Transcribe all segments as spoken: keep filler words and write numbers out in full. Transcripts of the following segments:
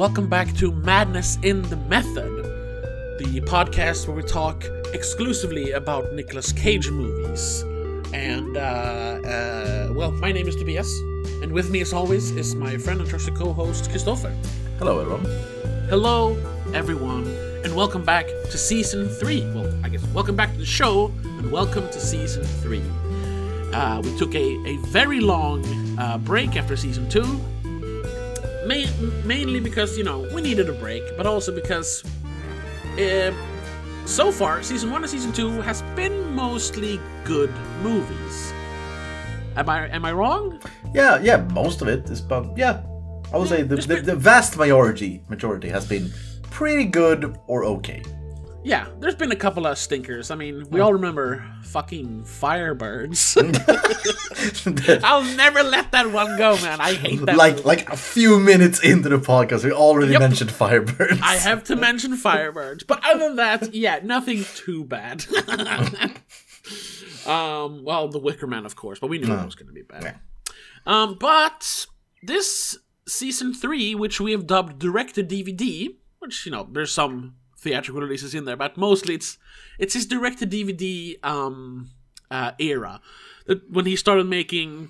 welcome back to Madness in the Method, the podcast where we talk exclusively about Nicolas Cage movies. And, uh, uh, well, my name is Tobias, and with me as always is my friend and trusted co-host, Christopher. Hello, everyone. Hello, everyone, and welcome back to Season three. Well, I guess welcome back to the show, and welcome to Season three. Uh, we took a, a very long uh, break after Season two, ma- mainly because, you know, we needed a break, but also because uh, so far, Season one and Season two has been mostly good movies. Am I am I wrong? Yeah, yeah, most of it is, but yeah, I would yeah, say the, the, been... the vast majority, majority has been pretty good or okay. Yeah, there's been a couple of stinkers. I mean, we all remember fucking Firebirds. I'll never let that one go, man. I hate that like, one. Like a few minutes into the podcast, we already yep. mentioned Firebirds. I have to mention Firebirds. But other than that, yeah, nothing too bad. um, well, The Wicker Man, of course, but we knew no. that was going to be bad. Yeah. Um, but this season three, which we have dubbed Direct-to-D V D, which, you know, there's some theatrical releases in there, but mostly it's it's his direct-to-D V D um, uh, era, that when he started making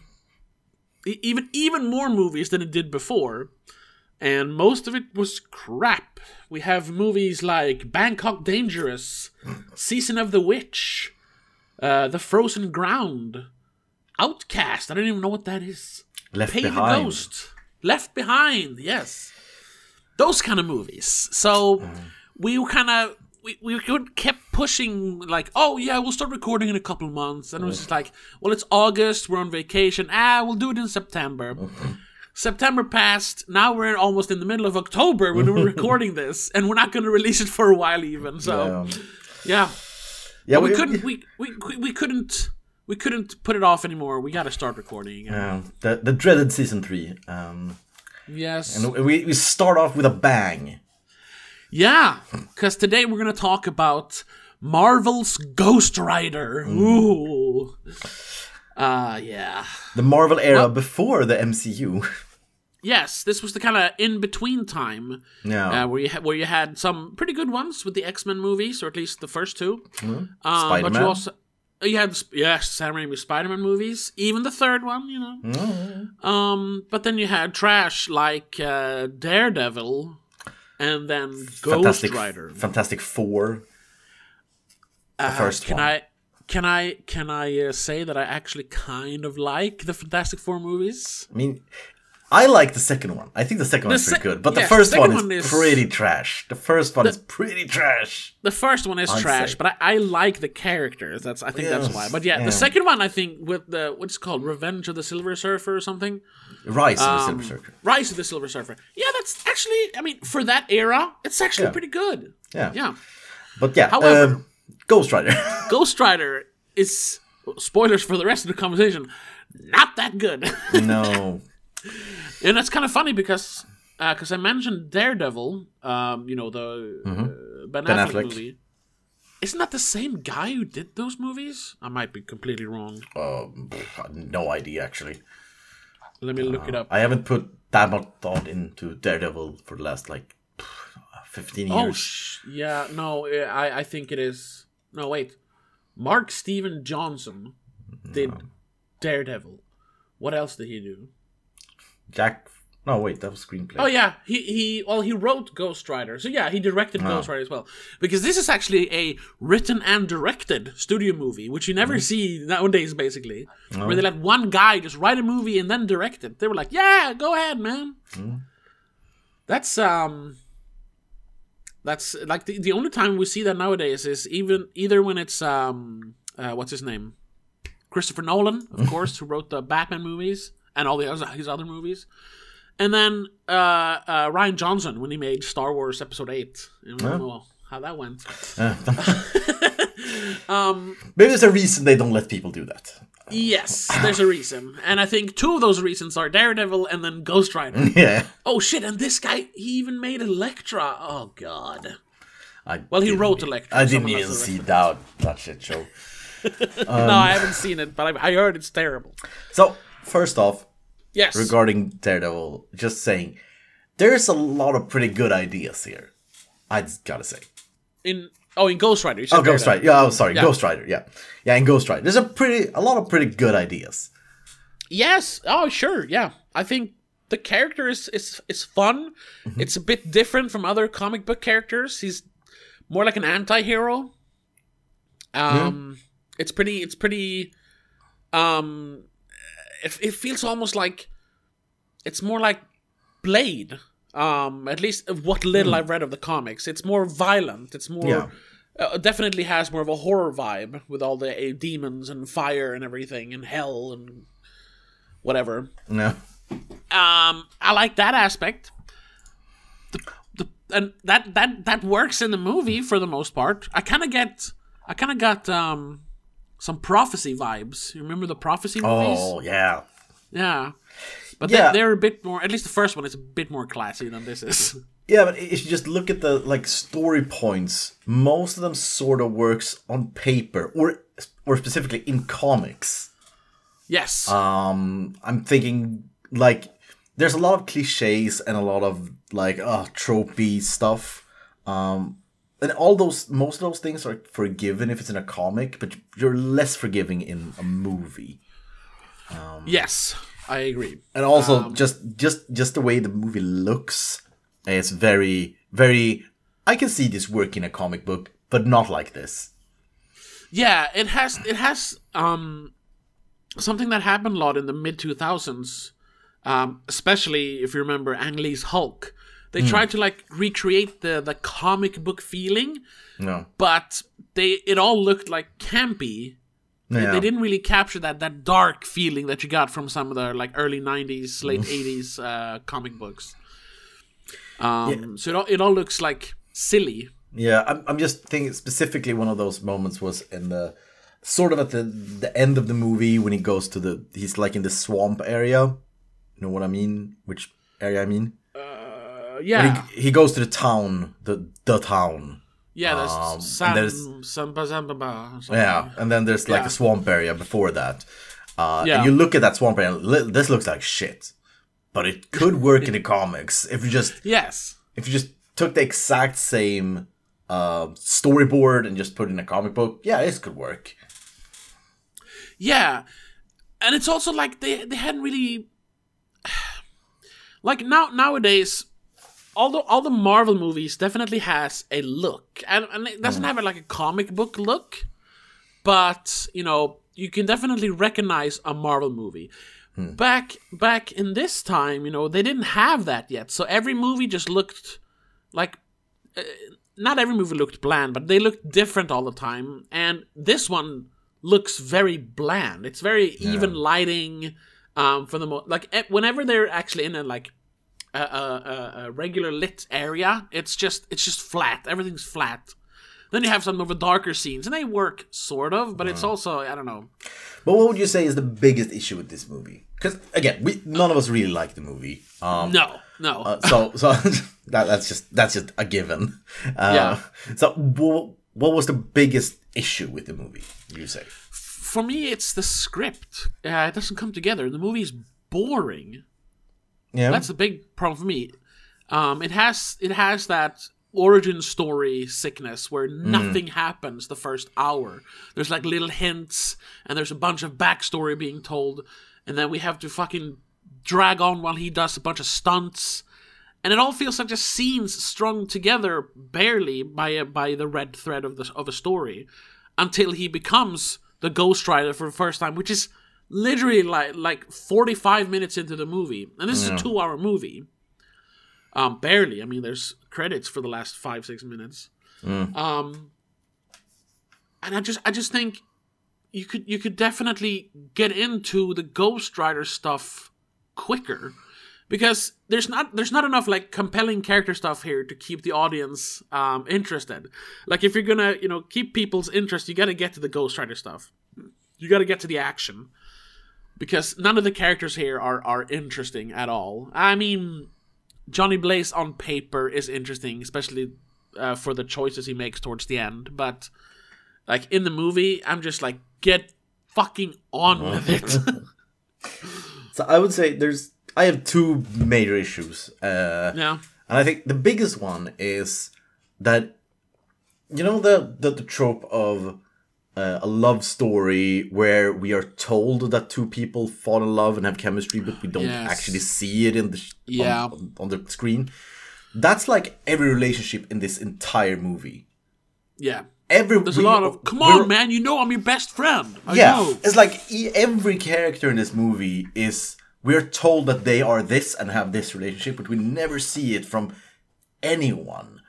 even even more movies than he did before, and most of it was crap. We have movies like Bangkok Dangerous, Season of the Witch, uh, The Frozen Ground, Outcast. I don't even know what that is. Left Pay Behind. The Ghost. Left Behind. Yes, those kind of movies. So. Mm. We kind of, we, we kept pushing, like, oh, yeah, we'll start recording in a couple of months. And it was just like, well, it's August, we're on vacation. Ah, we'll do it in September. Okay. September passed. Now we're almost in the middle of October when we're recording this. And we're not going to release it for a while even. So, yeah. Yeah, yeah we, we couldn't, we, we, we couldn't, we couldn't put it off anymore. We got to start recording. Yeah, the, the dreaded season three. Um, yes. And we, we start off with a bang. Yeah, because today we're going to talk about Marvel's Ghost Rider. Ooh. Uh, yeah. The Marvel era well, before the M C U. Yes, this was the kind of in-between time yeah. uh, where, you ha- where you had some pretty good ones with the X-Men movies, or at least the first two. Mm-hmm. Uh, Spider-Man. But you also, you had, yes, Sam Raimi's Spider-Man movies, even the third one, you know. Mm-hmm. Um, but then you had trash like uh, Daredevil. And then Ghost Rider, Fantastic Four, the uh, first can one. I, can I can I uh, say that I actually kind of like the Fantastic Four movies? I mean, I like the second one. I think the second the one's se- pretty good, but yes, the first the one, is one is pretty trash. The first one the, is pretty trash. The first one is I'd trash, say. But I, I like the characters. That's I think yes, that's why. But yeah, yeah, the second one I think with the what's it called Revenge of the Silver Surfer or something. Rise um, of the Silver Surfer. Rise of the Silver Surfer. Yeah, that's actually, I mean, for that era, it's actually yeah. pretty good. Yeah. Yeah. But yeah, however, um, Ghost Rider. Ghost Rider is, spoilers for the rest of the conversation, not that good. No. And that's kind of funny because because uh, I mentioned Daredevil, um, you know, the mm-hmm. uh, Ben, ben Affleck, Affleck movie. Isn't that the same guy who did those movies? I might be completely wrong. Um, no idea, actually. Let me look uh, it up. I haven't put that much thought into Daredevil for the last, like, fifteen years. Oh, sh- yeah, no, I, I think it is. No, wait. Mark Steven Johnson did no. Daredevil. What else did he do? Jack... No, wait, that was screenplay. Oh, yeah. He, he well, he wrote Ghost Rider. So, yeah, he directed oh. Ghost Rider as well. Because this is actually a written and directed studio movie, which you never mm. see nowadays, basically. Oh. Where they let one guy just write a movie and then direct it. They were like, yeah, go ahead, man. Mm. That's, um... That's, like, the, the only time we see that nowadays is even either when it's, um... Uh, what's his name? Christopher Nolan, of course, who wrote the Batman movies. And all the other, his other movies. And then uh, uh, Rian Johnson when he made Star Wars Episode eight. And we don't yeah. know how that went. Yeah. um, Maybe there's a reason they don't let people do that. Yes, there's a reason. And I think two of those reasons are Daredevil and then Ghost Rider. Yeah. Oh, shit. And this guy, he even made Elektra. Oh, God. I well, he wrote Elektra. I didn't even see that, that shit show. um, no, I haven't seen it, but I, I heard it's terrible. So... First off, yes. regarding Daredevil, just saying, there's a lot of pretty good ideas here. I gotta say. In oh, in Ghost Rider. You said oh, Ghost Rider. Yeah, oh, sorry, yeah. Ghost Rider. Yeah, yeah, in Ghost Rider, there's a pretty, a lot of pretty good ideas. Yes. Oh, sure. Yeah, I think the character is is is fun. Mm-hmm. It's a bit different from other comic book characters. He's more like an anti-hero. Um, yeah. it's pretty. It's pretty. Um, it it feels almost like it's more like Blade. Um, at least what little mm. I've read of the comics, it's more violent. It's more yeah. uh, definitely has more of a horror vibe with all the uh, demons and fire and everything and hell and whatever. No, um, I like that aspect. The, the, and that, that that works in the movie for the most part. I kind of get, I kind of got um some Prophecy vibes. You remember the Prophecy movies? Oh yeah, yeah. But yeah. they're a bit more, at least the first one is a bit more classy than this is. Yeah, but if you just look at the like story points, most of them sort of works on paper, or or specifically in comics. Yes. Um, I'm thinking, like, there's a lot of cliches and a lot of, like, uh, tropey stuff. Um, and all those, most of those things are forgiven if it's in a comic, but you're less forgiving in a movie. Um, yes. I agree, and also um, just just just the way the movie looks, it's very very. I can see this work in a comic book, but not like this. Yeah, it has it has um, something that happened a lot in the mid two thousands, um, especially if you remember Ang Lee's Hulk. They mm. tried to like recreate the the comic book feeling, no, but they it all looked like campy. Yeah. They didn't really capture that that dark feeling that you got from some of the like early nineties, late eighties uh, comic books. Um, yeah. So it all, it all looks like silly. Yeah, I'm I'm just thinking specifically one of those moments was in the sort of at the the end of the movie when he goes to the he's like in the swamp area. You know what I mean? Which area I mean? Uh, yeah. He, he goes to the town, the the town. Yeah, there's um, Sam, Samba Samba. Yeah, and then there's like yeah. a swamp area before that. Uh, yeah. And you look at that swamp area, and this looks like shit. But it could work in the comics if you just yes, if you just took the exact same uh, storyboard and just put it in a comic book. Yeah, this could work. Yeah, and it's also like they they hadn't really like now nowadays. Although all the Marvel movies definitely has a look, and, and it doesn't have like a comic book look, but you know you can definitely recognize a Marvel movie. Hmm. Back back in this time, you know they didn't have that yet, so every movie just looked like uh, not every movie looked bland, but they looked different all the time. And this one looks very bland. It's very yeah. even lighting um, for the most. Like whenever they're actually in a like. A, a, a regular lit area. It's just it's just flat. Everything's flat. Then you have some of the darker scenes, and they work sort of, but mm. it's also I don't know. But what would you say is the biggest issue with this movie? Because again, we none of us really like the movie. Um, no, no. uh, so so that, that's just that's just a given. Uh, yeah. So what, what was the biggest issue with the movie? You say? For me, it's the script. Uh, it doesn't come together. The movie is boring. Yeah. That's the big problem for me. Um, it has it has that origin story sickness where nothing mm. happens the first hour. There's like little hints, and there's a bunch of backstory being told, and then we have to fucking drag on while he does a bunch of stunts, and it all feels like just scenes strung together barely by a, by the red thread of the of a story, until he becomes the Ghost Rider for the first time, which is. Literally, like like forty-five minutes into the movie, and this yeah. is a two-hour movie. Um, barely. I mean, there's credits for the last five, six minutes. Mm. Um, and I just, I just think you could, you could definitely get into the Ghost Rider stuff quicker, because there's not, there's not enough like compelling character stuff here to keep the audience um interested. Like, if you're gonna, you know, keep people's interest, you got to get to the Ghost Rider stuff. You got to get to the action. Because none of the characters here are, are interesting at all. I mean, Johnny Blaze on paper is interesting, especially uh, for the choices he makes towards the end. But, like, in the movie, I'm just like, get fucking on with it. So I would say there's I have two major issues. Uh, yeah. And I think the biggest one is that, you know, the, the, the trope of uh, a love story where we are told that two people fall in love and have chemistry, but we don't yes. actually see it in the sh- yeah. on, on, on the screen. That's like every relationship in this entire movie. Yeah. Every, There's we, a lot of, come on, man, you know I'm your best friend. I yeah, know. It's like every character in this movie is, we're told that they are this and have this relationship, but we never see it from anyone.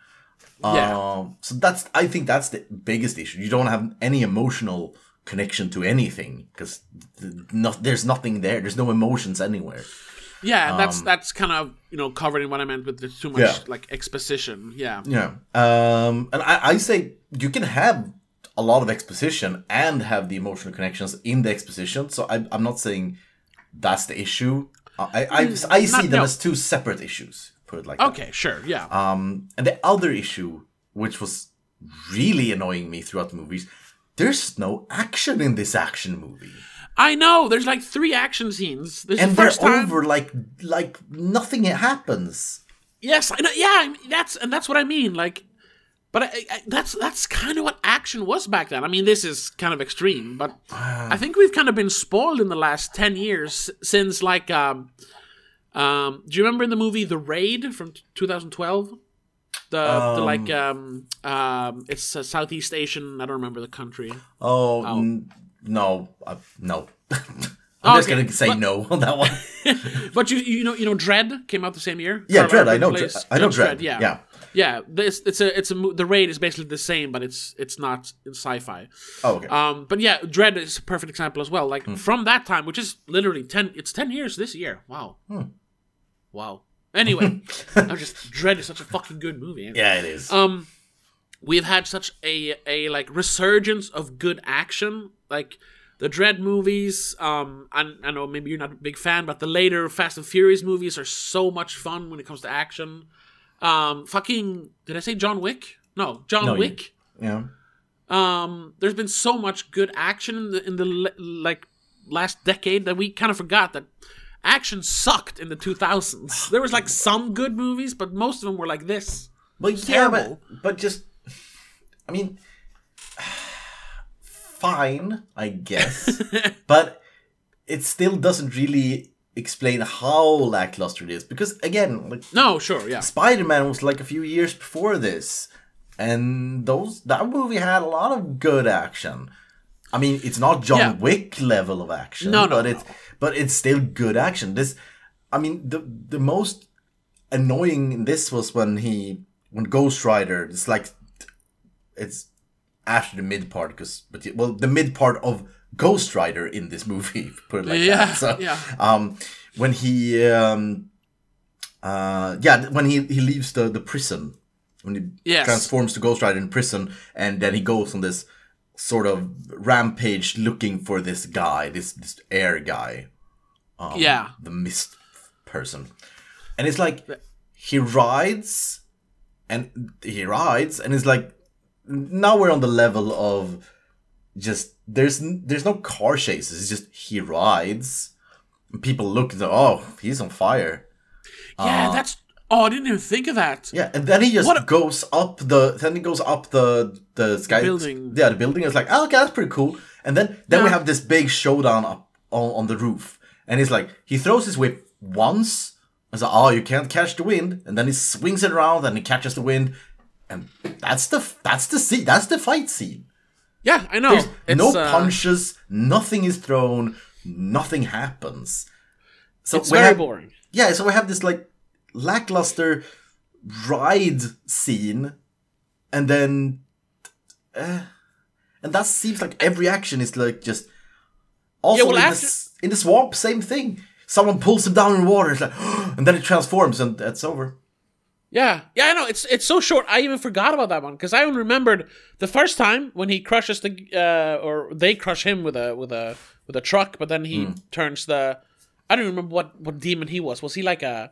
Yeah. Um, so that's, I think that's the biggest issue. You don't have any emotional connection to anything, because th- not, there's nothing there. There's no emotions anywhere. Yeah, um, that's that's kind of, you know, covered in what I meant with there's too much yeah. like exposition. Yeah. Yeah. Um, and I, I say you can have a lot of exposition and have the emotional connections in the exposition. So I, I'm not saying that's the issue. I I, I, I see not, them no. as two separate issues, put it like okay, that. Okay, sure, yeah. Um, and the other issue, which was really annoying me throughout the movies, there's no action in this action movie. I know. There's like three action scenes. This and the first they're time. over like like nothing happens. Yes. I know, yeah. That's and that's what I mean. Like, but I, I, that's that's kind of what action was back then. I mean, this is kind of extreme, but I think we've kind of been spoiled in the last ten years since like. Um, um, do you remember in the movie The Raid from twenty twelve? The, um, the like um, um, it's a Southeast Asian. I don't remember the country. Oh. oh. N- No, uh, no. I'm okay. just gonna say but, no on that one. But you, you know, you know, Dredd came out the same year. Yeah, Dredd. I know. Dred, I know Dredd. Dredd. Yeah, yeah. yeah this, it's a, it's a. The Raid is basically the same, but it's, it's not in sci-fi. Oh, okay. Um, but yeah, Dredd is a perfect example as well. Like hmm. from that time, which is literally ten. It's ten years this year. Wow. Hmm. Wow. Anyway, I'm just Dredd is such a fucking good movie. Anyway. Yeah, it is. Um, we've had such a a like resurgence of good action. Like, the Dredd movies, um, I, I know maybe you're not a big fan, but the later Fast and Furious movies are so much fun when it comes to action. Um, fucking, did I say John Wick? No, John no, Wick. You, yeah. Um, there's been so much good action in the, in the le- like last decade that we kind of forgot that action sucked in the two thousands. There was like some good movies, but most of them were like this. Well, yeah, but, but just, I mean... Fine, I guess, but it still doesn't really explain how lackluster it is. Because again, like no, sure, yeah, Spider-Man was like a few years before this, and those that movie had a lot of good action. I mean, it's not John yeah. Wick level of action, no, no, but it's no. but it's still good action. This, I mean, the the most annoying in this was when he when Ghost Rider. It's like it's. After the mid part, because but well, the mid part of Ghost Rider in this movie, put it like yeah, that. So, yeah. Um, when he, um, uh, yeah, when he, he leaves the, the prison, when he yes. transforms to Ghost Rider in prison, and then he goes on this sort of rampage looking for this guy, this this air guy, um, yeah, the mist person, and it's like he rides, and he rides, and it's like. Now we're on the level of just there's there's no car chases. It's just he rides, and people look and oh he's on fire. Yeah, uh, that's oh I didn't even think of that. Yeah, and then he just a, goes up the then he goes up the the sky building. Yeah, the building is like oh, okay, that's pretty cool. And then then yeah. we have this big showdown up on, on the roof, and he's like he throws his whip once. I was like oh you can't catch the wind, and then he swings it around and he catches the wind. And that's the that's the scene. That's the fight scene. Yeah, I know. There's it's, no punches. Uh, nothing is thrown. Nothing happens. So it's very have, boring. Yeah, so we have this like lackluster ride scene, and then, uh, and that seems like every action is like just. Also, yeah, well, in, after- the, in the swamp, same thing. Someone pulls him down in water, it's like, and then it transforms, and that's over. Yeah, yeah, I know. It's it's so short. I even forgot about that one because I even remembered the first time when he crushes the uh, or they crush him with a with a with a truck. But then he mm. turns the. I don't remember what, what demon he was. Was he like a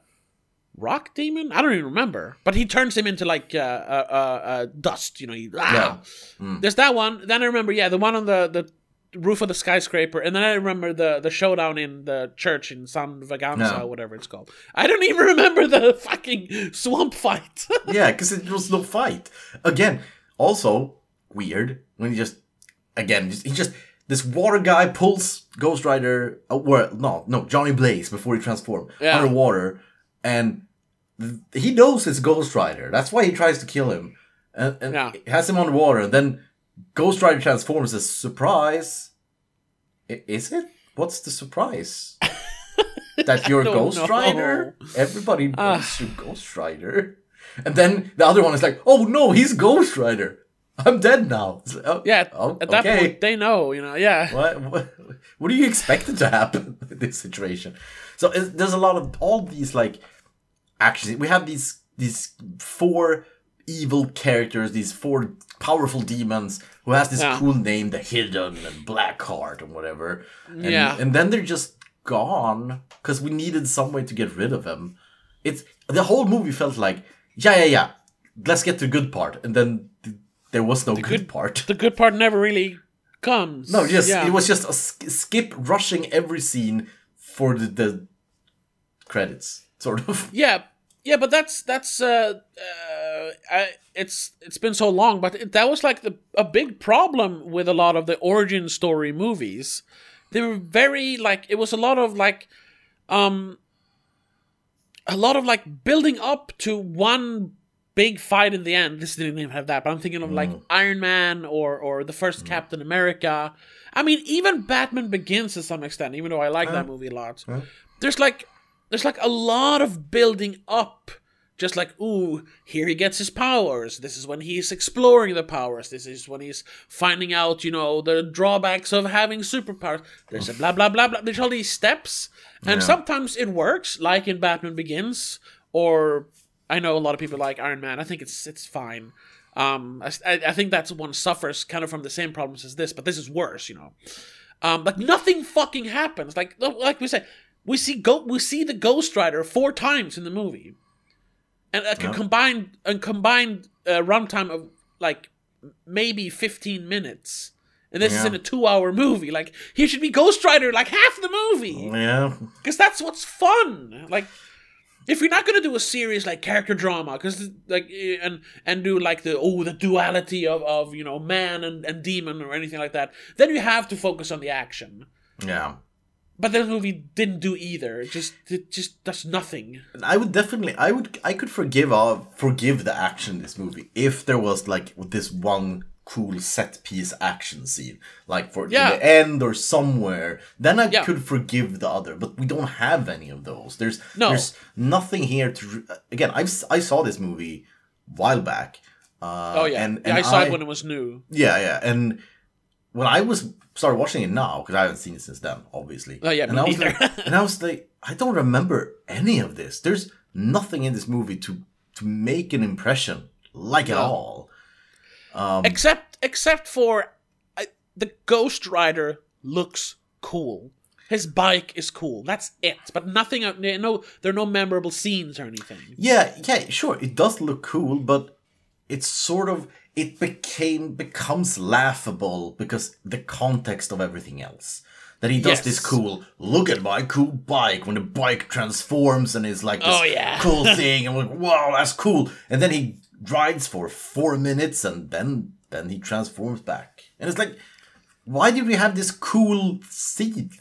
rock demon? I don't even remember. But he turns him into like uh, uh, uh, dust. You know, he, ah! yeah. mm. There's that one. Then I remember. Yeah, the one on the the roof of the skyscraper, and then I remember the, the showdown in the church in San Vaganza, no. or whatever it's called. I don't even remember the fucking swamp fight. Yeah, because it was no fight. Again, also weird when he just again he just this water guy pulls Ghost Rider. Well, no, no Johnny Blaze before he transformed yeah. underwater, and he knows it's Ghost Rider. That's why he tries to kill him, and, and yeah. has him underwater, and then. Ghost Rider transforms as surprise. I- is it? What's the surprise? That you're Ghost know. Rider? Everybody knows you're Ghost Rider. And then the other one is like, oh no, he's Ghost Rider. I'm dead now. Like, oh, yeah, oh, at that okay. point, they know, you know, yeah. What, what, what do you expect it to happen in this situation? So there's a lot of all these like actions. We have these these four... evil characters, these four powerful demons who has this yeah. cool name, the Hidden and Blackheart and whatever. And, yeah. and then they're just gone because we needed some way to get rid of them. It's the whole movie felt like, yeah, yeah, yeah, let's get to the good part. And then th- there was no the good, good part. The good part never really comes. No, just yeah. it was just a sk- skip rushing every scene for the, the credits, sort of. Yeah. Yeah, but that's that's uh, uh, I, it's it's been so long, but it, that was like the a big problem with a lot of the origin story movies. They were very like it was a lot of like, um, a lot of like building up to one big fight in the end. This didn't even have that, but I'm thinking of mm. like Iron Man or or the first mm. Captain America. I mean, even Batman Begins to some extent, even though I like uh, that movie a lot. Uh. There's like. There's like a lot of building up, just like, ooh, here he gets his powers. This is when he's exploring the powers. This is when he's finding out, you know, the drawbacks of having superpowers. There's a blah, blah, blah, blah. There's all these steps. And yeah. sometimes it works, like in Batman Begins, or I know a lot of people like Iron Man. I think it's it's fine. Um, I, I think that's one suffers kind of from the same problems as this, but this is worse, you know. Um, but nothing fucking happens. Like like we said... We see go we see the Ghost Rider four times in the movie, and a yeah. combined a combined uh, runtime of like maybe fifteen minutes, and this yeah. is in a two-hour movie. Like he should be Ghost Rider like half the movie. Yeah, because that's what's fun. Like if you're not gonna do a series like character drama, because like and and do like the oh the duality of, of you know man and, and demon or anything like that, then you have to focus on the action. Yeah. But this movie didn't do either. It just it just does nothing. I would definitely, I would, I could forgive uh, forgive the action in this movie if there was like this one cool set piece action scene, like for yeah. in the end or somewhere. Then I yeah. could forgive the other. But we don't have any of those. There's no. there's nothing here to. Again, I I saw this movie a while back. Uh, oh yeah, and, and yeah, I saw I, it when it was new. Yeah, yeah, and when I was. Started watching it now because I haven't seen it since then, obviously. Oh yeah, and me I was neither. Like, and I was like, I don't remember any of this. There's nothing in this movie to to make an impression, like no. at all. Um, except except for uh, the Ghost Rider looks cool. His bike is cool. That's it. But nothing. No, there are no memorable scenes or anything. Yeah, yeah, sure. It does look cool, but it's sort of. It became becomes laughable because the context of everything else. That he does yes. this cool, look at my cool bike, when the bike transforms and is like this oh, yeah. cool thing. And we're like, wow, that's cool. And then he rides for four minutes and then, then he transforms back. And it's like, why did we have this cool scene?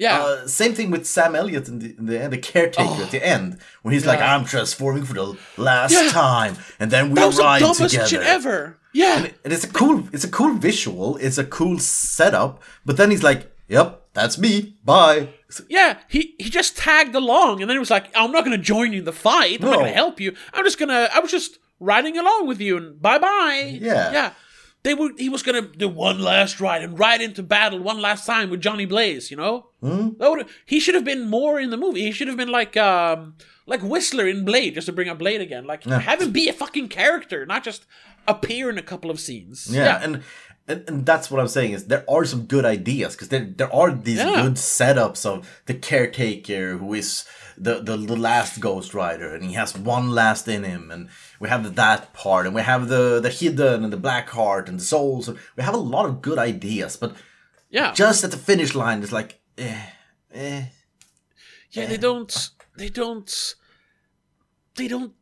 Yeah. Uh, same thing with Sam Elliott in the, in the, in the caretaker oh, at the end, when he's yeah. like, "I'm transforming for the last yeah. time," and then we that was ride the dumbest together. Shit ever. Yeah, and, it, and it's a cool, it's a cool visual, it's a cool setup. But then he's like, "Yep, that's me. Bye." Yeah, he he just tagged along, and then it was like, "I'm not going to join you in the fight. I'm no. not going to help you. I'm just gonna, I was just riding along with you, and bye bye." Yeah, yeah. They were, he was going to do one last ride and ride into battle one last time with Johnny Blaze, you know? Mm-hmm. That would, he should have been more in the movie. He should have been like um, like Whistler in Blade, just to bring up Blade again. Like, yeah. have him be a fucking character, not just appear in a couple of scenes. Yeah, yeah. And, and and that's what I'm saying is there are some good ideas, because there, there are these yeah. good setups of the caretaker who is the, the, the last Ghost Rider, and he has one last in him, and... We have that part, and we have the, the Hidden and the Blackheart and the Souls. We have a lot of good ideas, but Yeah. Just at the finish line, it's like, eh, eh. Yeah, eh. they don't, they don't, they don't,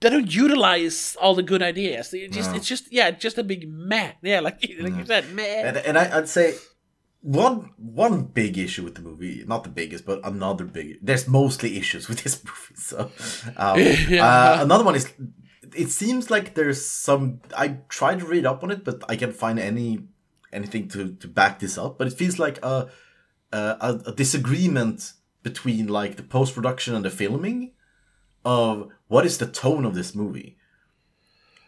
they don't utilize all the good ideas. They just, no. It's just, yeah, just a big meh. Yeah, like, like no. you said, meh. And, and I, I'd say one one big issue with the movie, not the biggest, but another big, there's mostly issues with this movie. So um, yeah. uh, another one is, it seems like there's some, I tried to read up on it, but I can't find any anything to, to back this up. But it feels like a, a, a disagreement between like the post-production and the filming of what is the tone of this movie.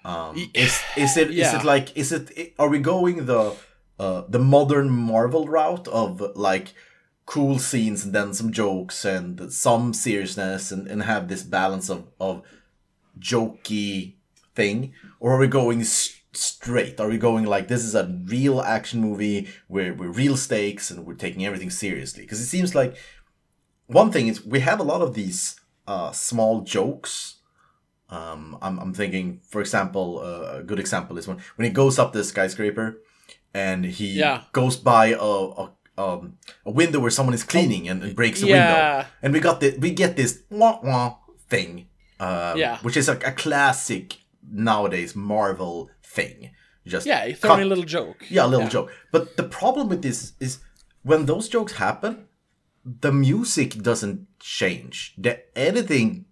Um, is is it yeah. is it like is it are we going the uh, the modern Marvel route of like cool scenes and then some jokes and some seriousness and, and have this balance of of jokey thing, or are we going st- straight? Are we going like this is a real action movie where we're real stakes and we're taking everything seriously? Because it seems like one thing is we have a lot of these uh, small jokes. Um, I'm I'm thinking, for example, uh, a good example is when when he goes up the skyscraper and he yeah. goes by a, a um a window where someone is cleaning and breaks the yeah. window, and we got the we get this wah wah thing. Uh, yeah. Which is a, a classic nowadays Marvel thing. Just yeah, throw in a little joke. Yeah, a little yeah. joke. But the problem with this is when those jokes happen, the music doesn't change. The editing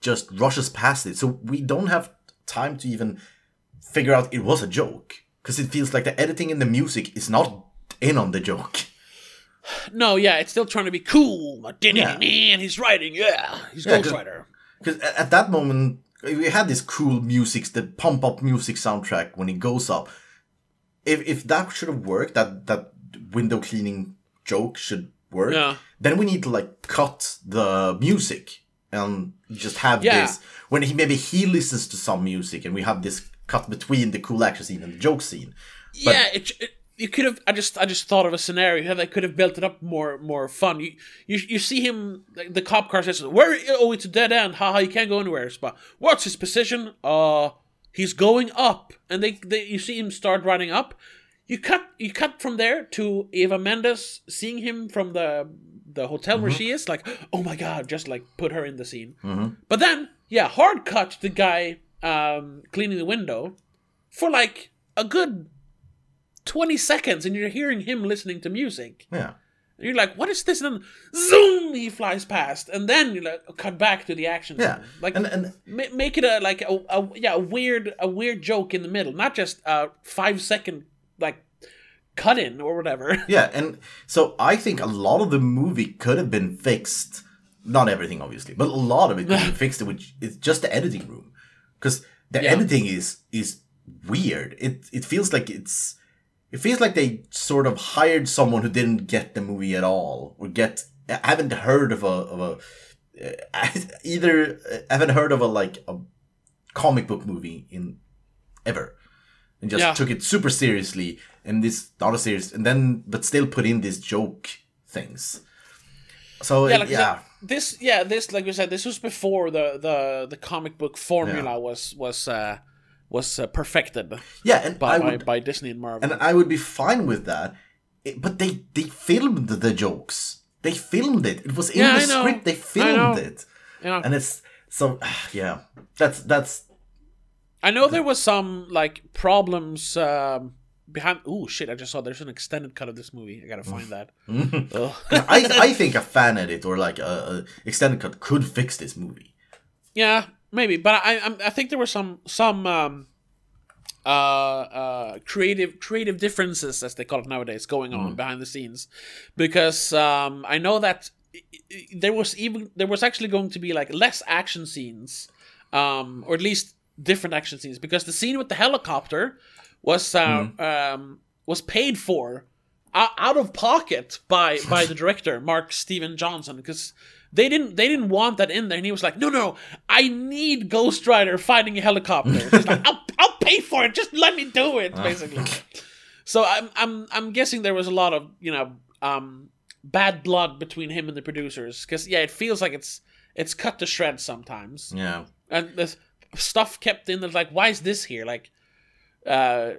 just rushes past it. So we don't have time to even figure out it was a joke. Because it feels like the editing and the music is not in on the joke. No, yeah, it's still trying to be cool. Yeah. And he's writing, yeah. He's yeah, Ghost Rider. Because at that moment, we had this cool music, the pump-up music soundtrack when it goes up. If if that should have worked, that, that window-cleaning joke should work, yeah. then we need to, like, cut the music and just have yeah. this. When he maybe he listens to some music and we have this cut between the cool action scene and the joke scene. But yeah, it... it- You could have. I just. I just thought of a scenario that could have built it up more. More fun. You. You. You see him. Like, the cop car says, "Where? Oh, it's a dead end. Haha, you can't go anywhere." But what's his position? Uh, he's going up, and they, they. You see him start running up. You cut. You cut from there to Eva Mendes seeing him from the the hotel mm-hmm. where she is. Like, oh my god! Just like put her in the scene. Mm-hmm. But then, yeah, hard cut to the guy um cleaning the window for like a good twenty seconds, and you're hearing him listening to music. Yeah. And you're like, what is this? And then, zoom, he flies past. And then you like cut back to the action. Yeah. Scene. Like, and, and ma- make it a like a, a yeah a weird a weird joke in the middle, not just a five second like cut in or whatever. Yeah, and so I think a lot of the movie could have been fixed. Not everything, obviously, but a lot of it could have been fixed, which is just the editing room, because the yeah. editing is is weird. It it feels like it's. It feels like they sort of hired someone who didn't get the movie at all, or get haven't heard of a of a uh, either haven't heard of a like a comic book movie in ever, and just yeah. took it super seriously and this not a serious and then but still put in these joke things. So yeah, like yeah. Said, this yeah this like we said this was before the the, the comic book formula yeah. was was. Uh, was uh, perfected yeah, and by, would, by, by Disney and Marvel. And I would be fine with that. It, but they, they filmed the jokes. They filmed it. It was in yeah, the I script. Know. They filmed it. Yeah. And it's... So, yeah. That's... that's. I know the, there was some, like, problems um, behind... Oh, shit. I just saw there's an extended cut of this movie. I gotta find that. I I think a fan edit or, like, a, a extended cut could fix this movie. Yeah. Maybe, but I, I I think there were some some um, uh, uh, creative creative differences, as they call it nowadays, going on mm. behind the scenes, because um, I know that there was even there was actually going to be like less action scenes, um, or at least different action scenes, because the scene with the helicopter was uh, mm. um, was paid for out of pocket by by the director Mark Steven Johnson, because. They didn't. They didn't want that in there, and he was like, "No, no, I need Ghost Rider fighting a helicopter." He's like, "I'll, I'll pay for it. Just let me do it." Basically. So I'm, I'm, I'm guessing there was a lot of you know, um, bad blood between him and the producers, because yeah, it feels like it's, it's cut to shreds sometimes. Yeah. And there's stuff kept in that's like, why is this here? Like, uh,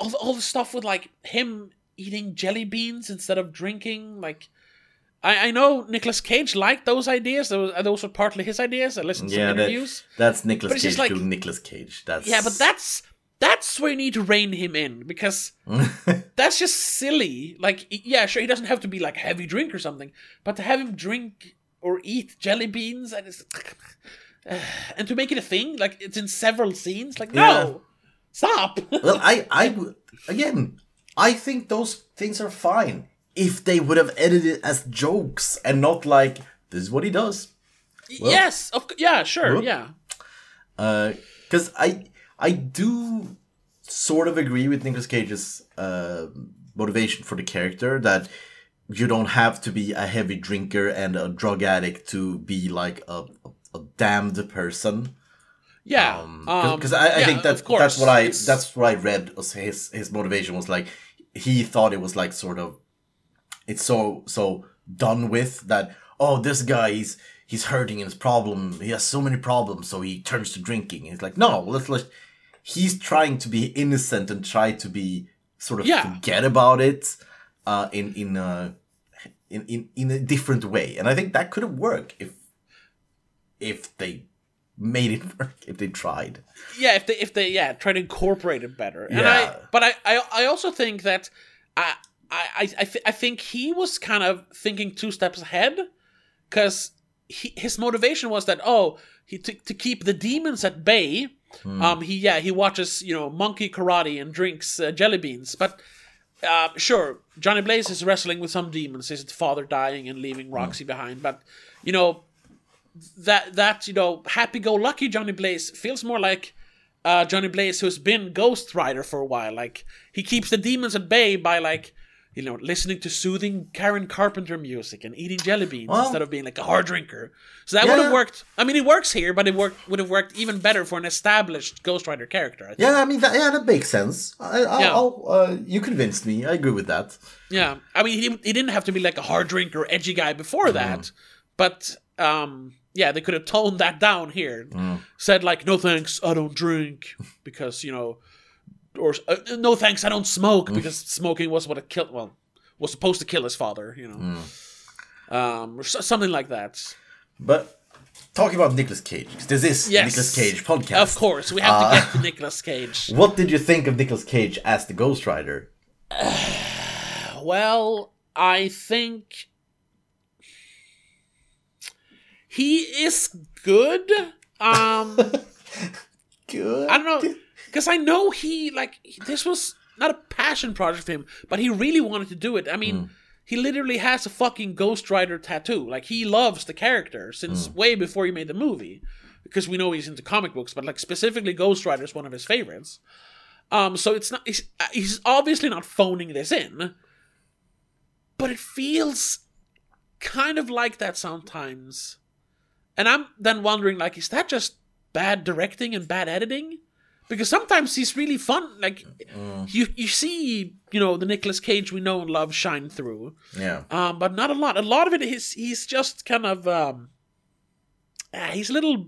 all, all the stuff with like him eating jelly beans instead of drinking. Like, I, I know Nicolas Cage liked those ideas. Those, those were partly his ideas. I listened to yeah, some interviews. That, that's Nicolas Cage like, doing Nicolas Cage. That's... Yeah, but that's that's where you need to rein him in, because that's just silly. Like, yeah, sure, he doesn't have to be like a heavy drink or something, but to have him drink or eat jelly beans and it's... Uh, and to make it a thing, like it's in several scenes, like no, yeah. stop. Well, I, I, again, I think those things are fine if they would have edited it as jokes and not like this is what he does. Well, yes, of yeah, sure, well, yeah. Because uh, I, I do sort of agree with Nicolas Cage's uh, motivation for the character that you don't have to be a heavy drinker and a drug addict to be like a. a A damned person, yeah. Because um, um, I, I yeah, think that's that's what I it's... that's what I read. His his motivation was like he thought it was like sort of it's so so done with that. Oh, this guy he's he's hurting his problem. He has so many problems, so he turns to drinking. He's like, no, let's let. He's trying to be innocent and try to be sort of yeah. forget about it, uh, in in a in, in in a different way. And I think that could have worked if. If they made it work, if they tried, yeah, if they, if they, yeah, try to incorporate it better. And yeah. I, but I, I, I also think that I, I, I, th- I think he was kind of thinking two steps ahead, because his motivation was that oh, he t- to keep the demons at bay. Hmm. Um, he yeah, he watches you know monkey karate and drinks uh, jelly beans, but. Uh, sure, Johnny Blaze is wrestling with some demons. His father dying and leaving Roxy hmm. behind, but you know. That, that you know, happy-go-lucky Johnny Blaze feels more like uh, Johnny Blaze who's been Ghost Rider for a while. Like, he keeps the demons at bay by, like, you know, listening to soothing Karen Carpenter music and eating jelly beans well, instead of being, like, a hard drinker. So that yeah. would have worked. I mean, it works here, but it worked would have worked even better for an established Ghost Rider character, I think. Yeah, I mean, that, yeah, that makes sense. I, I'll, yeah. I'll, uh, you convinced me. I agree with that. Yeah. I mean, he, he didn't have to be, like, a hard drinker, edgy guy before mm. that. But... Um, yeah, they could have toned that down here. Mm. Said like, no thanks, I don't drink because, you know, or uh, no thanks, I don't smoke because smoking was what a kill, well, was supposed to kill his father, you know. Mm. Um, or so- something like that. But talking about Nicolas Cage, because this is yes. Nicolas Cage podcast. Of course, we have uh, to get to Nicolas Cage. What did you think of Nicolas Cage as the Ghost Rider? Uh, well, I think... He is good. Um, good. I don't know. Because I know he, like, this was not a passion project for him, but he really wanted to do it. I mean, mm. he literally has a fucking Ghost Rider tattoo. Like, he loves the character since mm. way before he made the movie. Because we know he's into comic books, but, like, specifically Ghost Rider is one of his favorites. Um, so it's not, he's, he's obviously not phoning this in. But it feels kind of like that sometimes. And I'm then wondering, like, is that just bad directing and bad editing? Because sometimes he's really fun. Like, mm. you you see, you know, the Nicolas Cage we know and love shine through. Yeah. Um, but not a lot. A lot of it is he's just kind of, um, uh, he's a little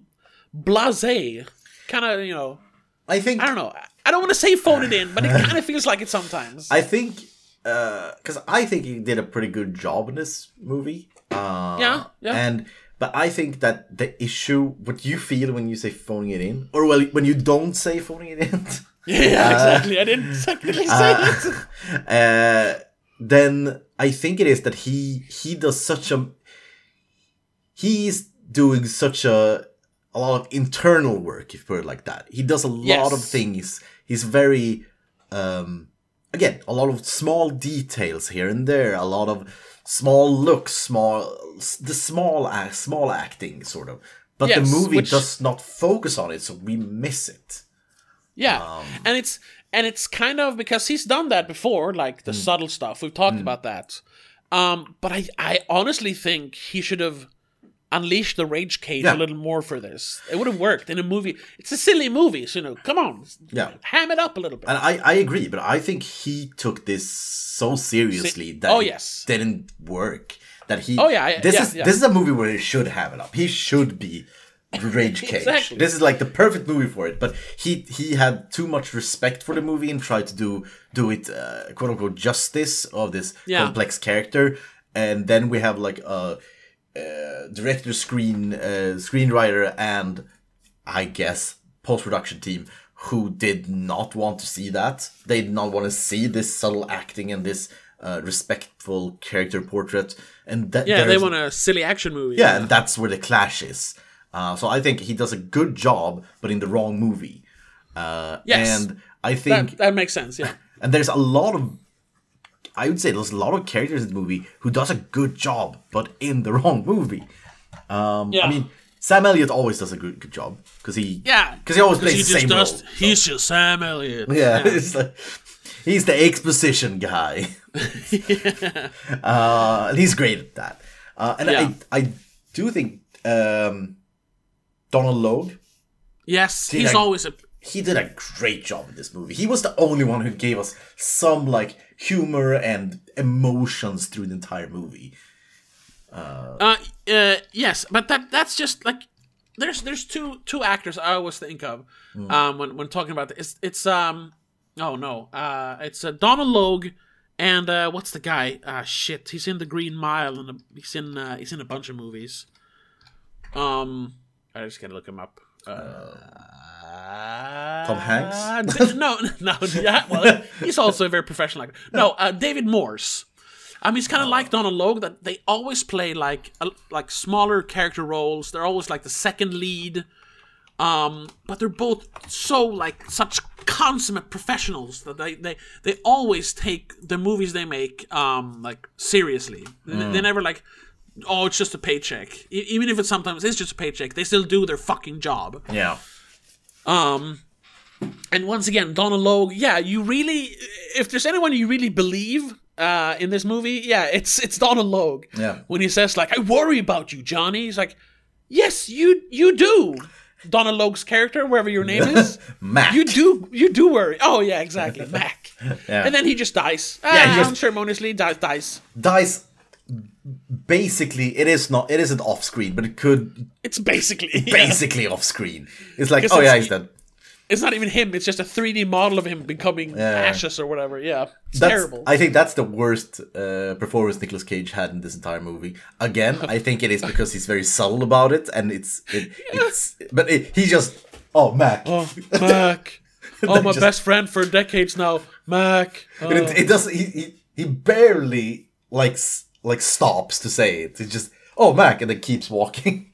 blasé. Kind of, you know. I think. I don't know. I don't want to say phone it in, but it kind of feels like it sometimes. I think, because uh, I think he did a pretty good job in this movie. Uh, yeah. Yeah. And. But I think that the issue, what you feel when you say phoning it in, or well, when you don't say phoning it in. yeah, uh, exactly. I didn't technically say uh, it. Uh, then I think it is that he he does such a... He's doing such a, a lot of internal work, if you put it like that. He does a lot yes. of things. He's very... Um, again, a lot of small details here and there. A lot of... Small looks, small the small act, small acting sort of, but yes, the movie which, does not focus on it, so we miss it. Yeah, um, and it's and it's kind of because he's done that before, like the mm, subtle stuff. We've talked mm. about that, um, but I I honestly think he should have unleashed the rage cage yeah. a little more for this. It would have worked in a movie. It's a silly movie, so you know, come on, yeah, ham it up a little bit. And I I agree, but I think he took this so seriously that oh, yes. it didn't work. That he, oh yeah, I, this yeah, is yeah. this is a movie where he should have it up. He should be Rage Cage. Exactly. This is like the perfect movie for it. But he he had too much respect for the movie and tried to do do it uh, quote unquote justice of this yeah. complex character. And then we have like a, a director, screen uh, screenwriter, and I guess post production team who did not want to see that. They did not want to see this subtle acting and this uh, respectful character portrait. And that yeah, they want a silly action movie. Yeah, yeah. And that's where the clash is. Uh, so I think he does a good job, but in the wrong movie. Uh, yes. And I think... That, that makes sense, yeah. And there's a lot of... I would say there's a lot of characters in the movie who does a good job, but in the wrong movie. Um, yeah. I mean, Sam Elliott always does a good, good job. Because he... Yeah. Because he always plays he the same does, role. He's so. just Sam Elliott. Yeah. yeah. It's like, he's the exposition guy. yeah. uh, and he's great at that. Uh, and yeah. I, I do think... Um, Donal Logue. Yes, he's a, always a... He did a great job in this movie. He was the only one who gave us some, like, humor and emotions through the entire movie. Uh, uh, uh yes, but that that's just, like... There's there's two two actors I always think of mm. um, when, when talking about this. It's, it's um... Oh, no. Uh, it's uh, Donal Logue and, uh, what's the guy? Ah, shit. He's in The Green Mile, and he's in, uh, he's in a bunch of movies. Um... I just gotta look him up. Uh, Tom Hanks? d- no, no, yeah. Well, he's also a very professional actor. No, uh, David Morse. Um, he's kind of oh. like Donal Logue. That they always play like uh, like smaller character roles. They're always like the second lead. Um, but they're both so like such consummate professionals that they they, they always take the movies they make um like seriously. Mm. They never like. Oh, it's just a paycheck. Even if it's sometimes it's just a paycheck, they still do their fucking job. Yeah. Um, and once again, Donal Logue. Yeah, you really. If there's anyone you really believe uh, in this movie, yeah, it's it's Donal Logue. Yeah. When he says like, "I worry about you, Johnny," he's like, "Yes, you you do." Donal Logue's character, wherever your name is, Mac. You do you do worry. Oh yeah, exactly, Mac. Yeah. And then he just dies. Yeah, ah, unceremoniously dies. Dies. Dies. Basically, it is not. It isn't off screen, but it could. It's basically yeah. basically off screen. It's like, oh yeah, he's dead. It's not even him. It's just a three D model of him becoming yeah. ashes or whatever. Yeah, it's that's, terrible. I think that's the worst uh, performance Nicolas Cage had in this entire movie. Again, I think it is because he's very subtle about it, and it's it, yeah. it's. But it, he just oh Mac oh Mac oh my just, best friend for decades now Mac. Oh. It, it doesn't. He, he he barely like. Like stops to say it. It's just oh Mac, and then keeps walking.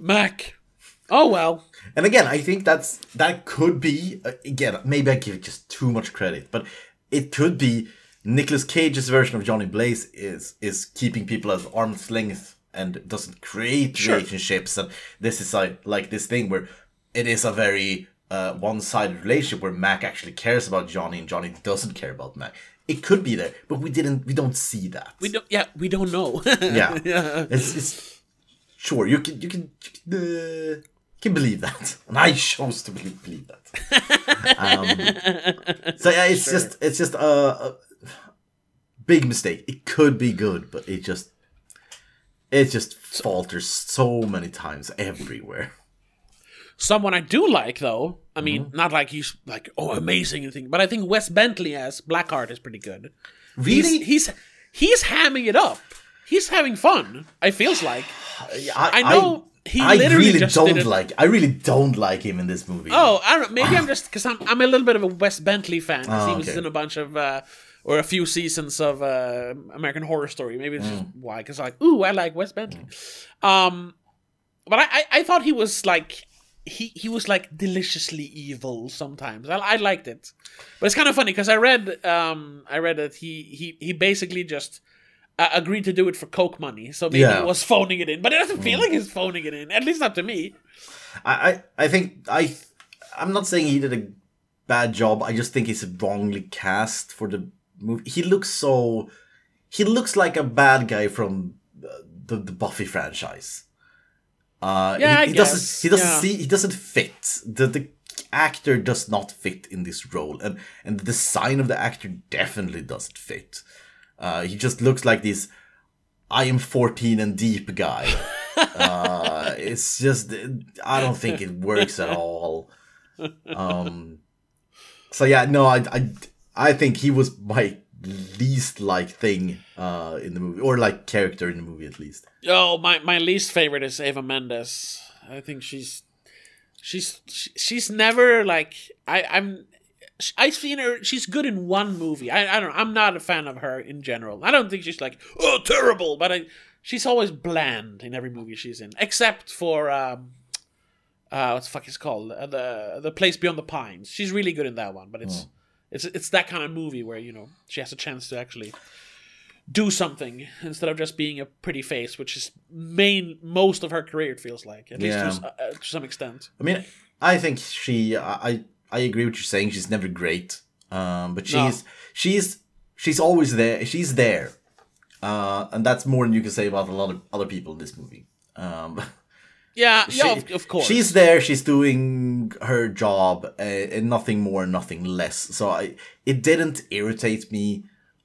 Mac. Oh well. And again, I think that's that could be uh, again. Maybe I give it just too much credit, but it could be Nicolas Cage's version of Johnny Blaze is is keeping people at arm's length and doesn't create sure. relationships. And this is like like this thing where it is a very uh, one-sided relationship where Mac actually cares about Johnny and Johnny doesn't care about Mac. It could be there, but we didn't. We don't see that. We don't. Yeah, we don't know. yeah, yeah. It's, it's sure you can. You can. You can, uh, can believe that, and I chose to believe, believe that. um, so yeah, it's sure. just it's just a, a big mistake. It could be good, but it just it just falters so many times everywhere. Someone I do like, though. I mean, mm-hmm. not like he's like, oh, amazing and thing, but I think Wes Bentley as Blackheart is pretty good. Really? He's he's, he's hamming it up. He's having fun, it feels like. I, I know I, he I literally really just don't like I really don't like him in this movie. Oh, I don't know. Maybe I'm just... Because I'm, I'm a little bit of a Wes Bentley fan. Because oh, he was okay. in a bunch of... Uh, or a few seasons of uh, American Horror Story. Maybe it's mm. just why. Because like, ooh, I like Wes Bentley. Mm. Um, But I, I, I thought he was like... He he was like deliciously evil sometimes. I, I liked it, but it's kind of funny because I read um I read that he he he basically just uh, agreed to do it for coke money, so maybe yeah. he was phoning it in. But it doesn't feel like he's phoning it in, at least not to me. I, I I think I I'm not saying he did a bad job. I just think he's wrongly cast for the movie. He looks so he looks like a bad guy from the the Buffy franchise. Uh, yeah, he, he doesn't. He doesn't yeah. see. He doesn't fit. The the actor does not fit in this role, and and the design of the actor definitely doesn't fit. Uh, he just looks like this. I am fourteen and deep guy Uh, it's just, I don't think it works at all. Um, so yeah, no, I, I, I think he was my least like thing uh, in the movie, or like character in the movie at least. Oh, my, my least favorite is Eva Mendes. I think she's, she's, she's never like, I, I'm, I've seen her, she's good in one movie. I, I don't, I'm not a fan of her in general. I don't think she's like, oh, terrible, but I, she's always bland in every movie she's in, except for um, uh, what the fuck is it called, uh, the the Place Beyond the Pines. She's really good in that one, but it's oh. it's it's that kind of movie where, you know, she has a chance to actually do something instead of just being a pretty face, which is main most of her career. It feels like, at yeah. least to, uh, to some extent. I mean, I think she. I I agree with you saying she's never great, um, but she's no. she's she's always there. She's there. Uh, and that's more than you can say about a lot of other people in this movie. Um, yeah, she, yeah, of, of course. She's there. She's doing her job, uh, and nothing more, nothing less. So I, it didn't irritate me.